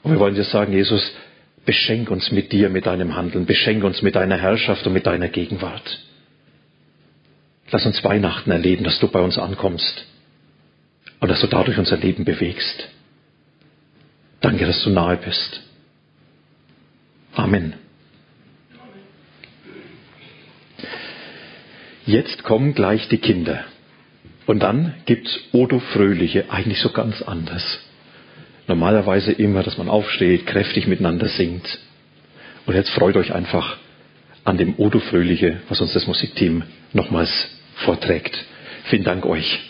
Und wir wollen dir sagen, Jesus, beschenk uns mit dir, mit deinem Handeln. Beschenk uns mit deiner Herrschaft und mit deiner Gegenwart. Lass uns Weihnachten erleben, dass du bei uns ankommst. Und dass du dadurch unser Leben bewegst. Danke, dass du nahe bist. Amen. Jetzt kommen gleich die Kinder. Und dann gibt's Odo Fröhliche, eigentlich so ganz anders. Normalerweise immer, dass man aufsteht, kräftig miteinander singt. Und jetzt freut euch einfach an dem Odo Fröhliche, was uns das Musikteam nochmals vorträgt. Vielen Dank euch.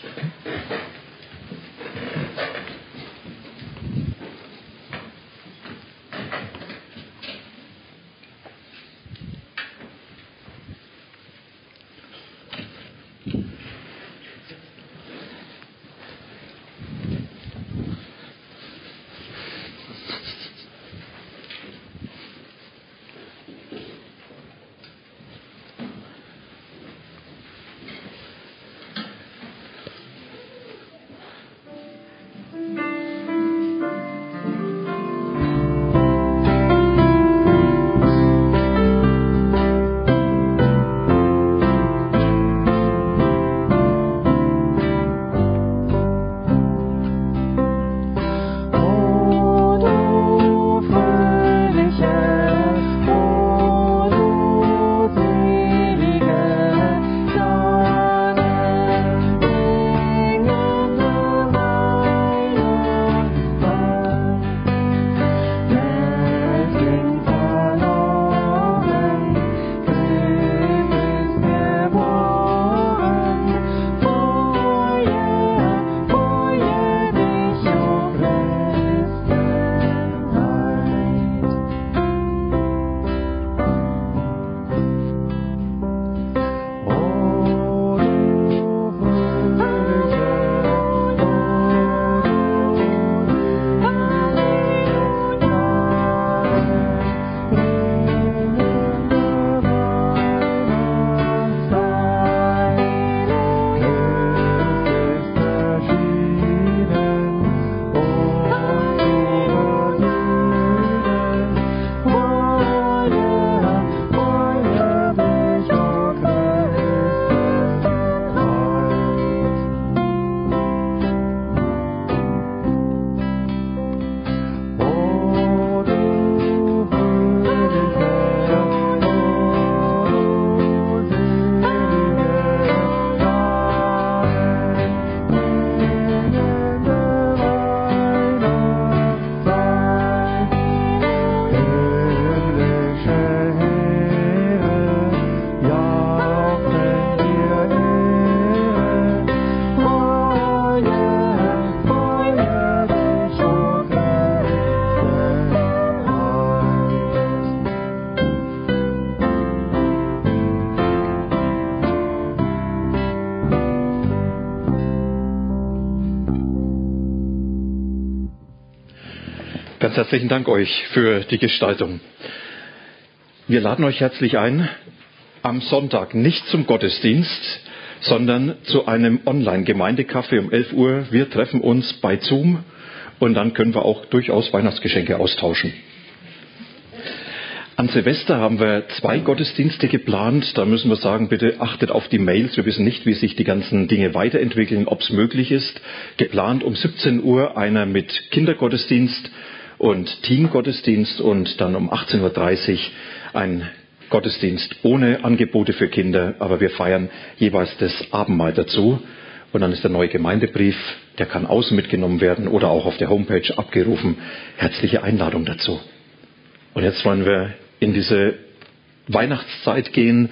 ganz herzlichen Dank euch für die Gestaltung. Wir laden euch herzlich ein, am Sonntag nicht zum Gottesdienst, sondern zu einem Online-Gemeindekaffee um 11 Uhr. Wir treffen uns bei Zoom und dann können wir auch durchaus Weihnachtsgeschenke austauschen. An Silvester haben wir 2 Gottesdienste geplant. Da müssen wir sagen, bitte achtet auf die Mails. Wir wissen nicht, wie sich die ganzen Dinge weiterentwickeln, ob es möglich ist. Geplant um 17 Uhr einer mit Kindergottesdienst und Teen-Gottesdienst und dann um 18.30 Uhr ein Gottesdienst ohne Angebote für Kinder. Aber wir feiern jeweils das Abendmahl dazu. Und dann ist der neue Gemeindebrief, der kann außen mitgenommen werden oder auch auf der Homepage abgerufen. Herzliche Einladung dazu. Und jetzt wollen wir in diese Weihnachtszeit gehen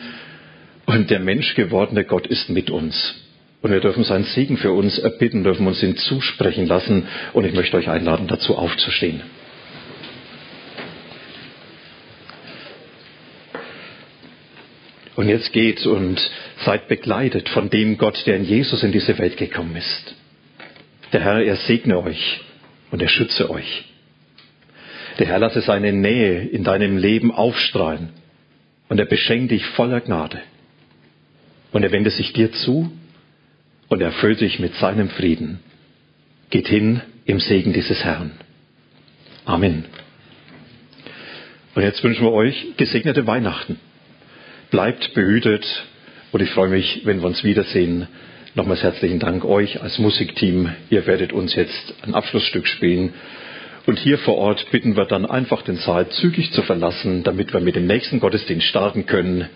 und der menschgewordene Gott ist mit uns. Und wir dürfen seinen Segen für uns erbitten, dürfen uns ihn zusprechen lassen. Und ich möchte euch einladen, dazu aufzustehen. Und jetzt geht und seid begleitet von dem Gott, der in Jesus in diese Welt gekommen ist. Der Herr, er segne euch und er schütze euch. Der Herr lasse seine Nähe in deinem Leben aufstrahlen und er beschenkt dich voller Gnade. Und er wende sich dir zu und erfüllt dich mit seinem Frieden. Geht hin im Segen dieses Herrn. Amen. Und jetzt wünschen wir euch gesegnete Weihnachten. Bleibt behütet und ich freue mich, wenn wir uns wiedersehen. Nochmals herzlichen Dank euch als Musikteam. Ihr werdet uns jetzt ein Abschlussstück spielen. Und hier vor Ort bitten wir dann einfach den Saal zügig zu verlassen, damit wir mit dem nächsten Gottesdienst starten können.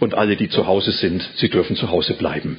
Und alle, die zu Hause sind, sie dürfen zu Hause bleiben.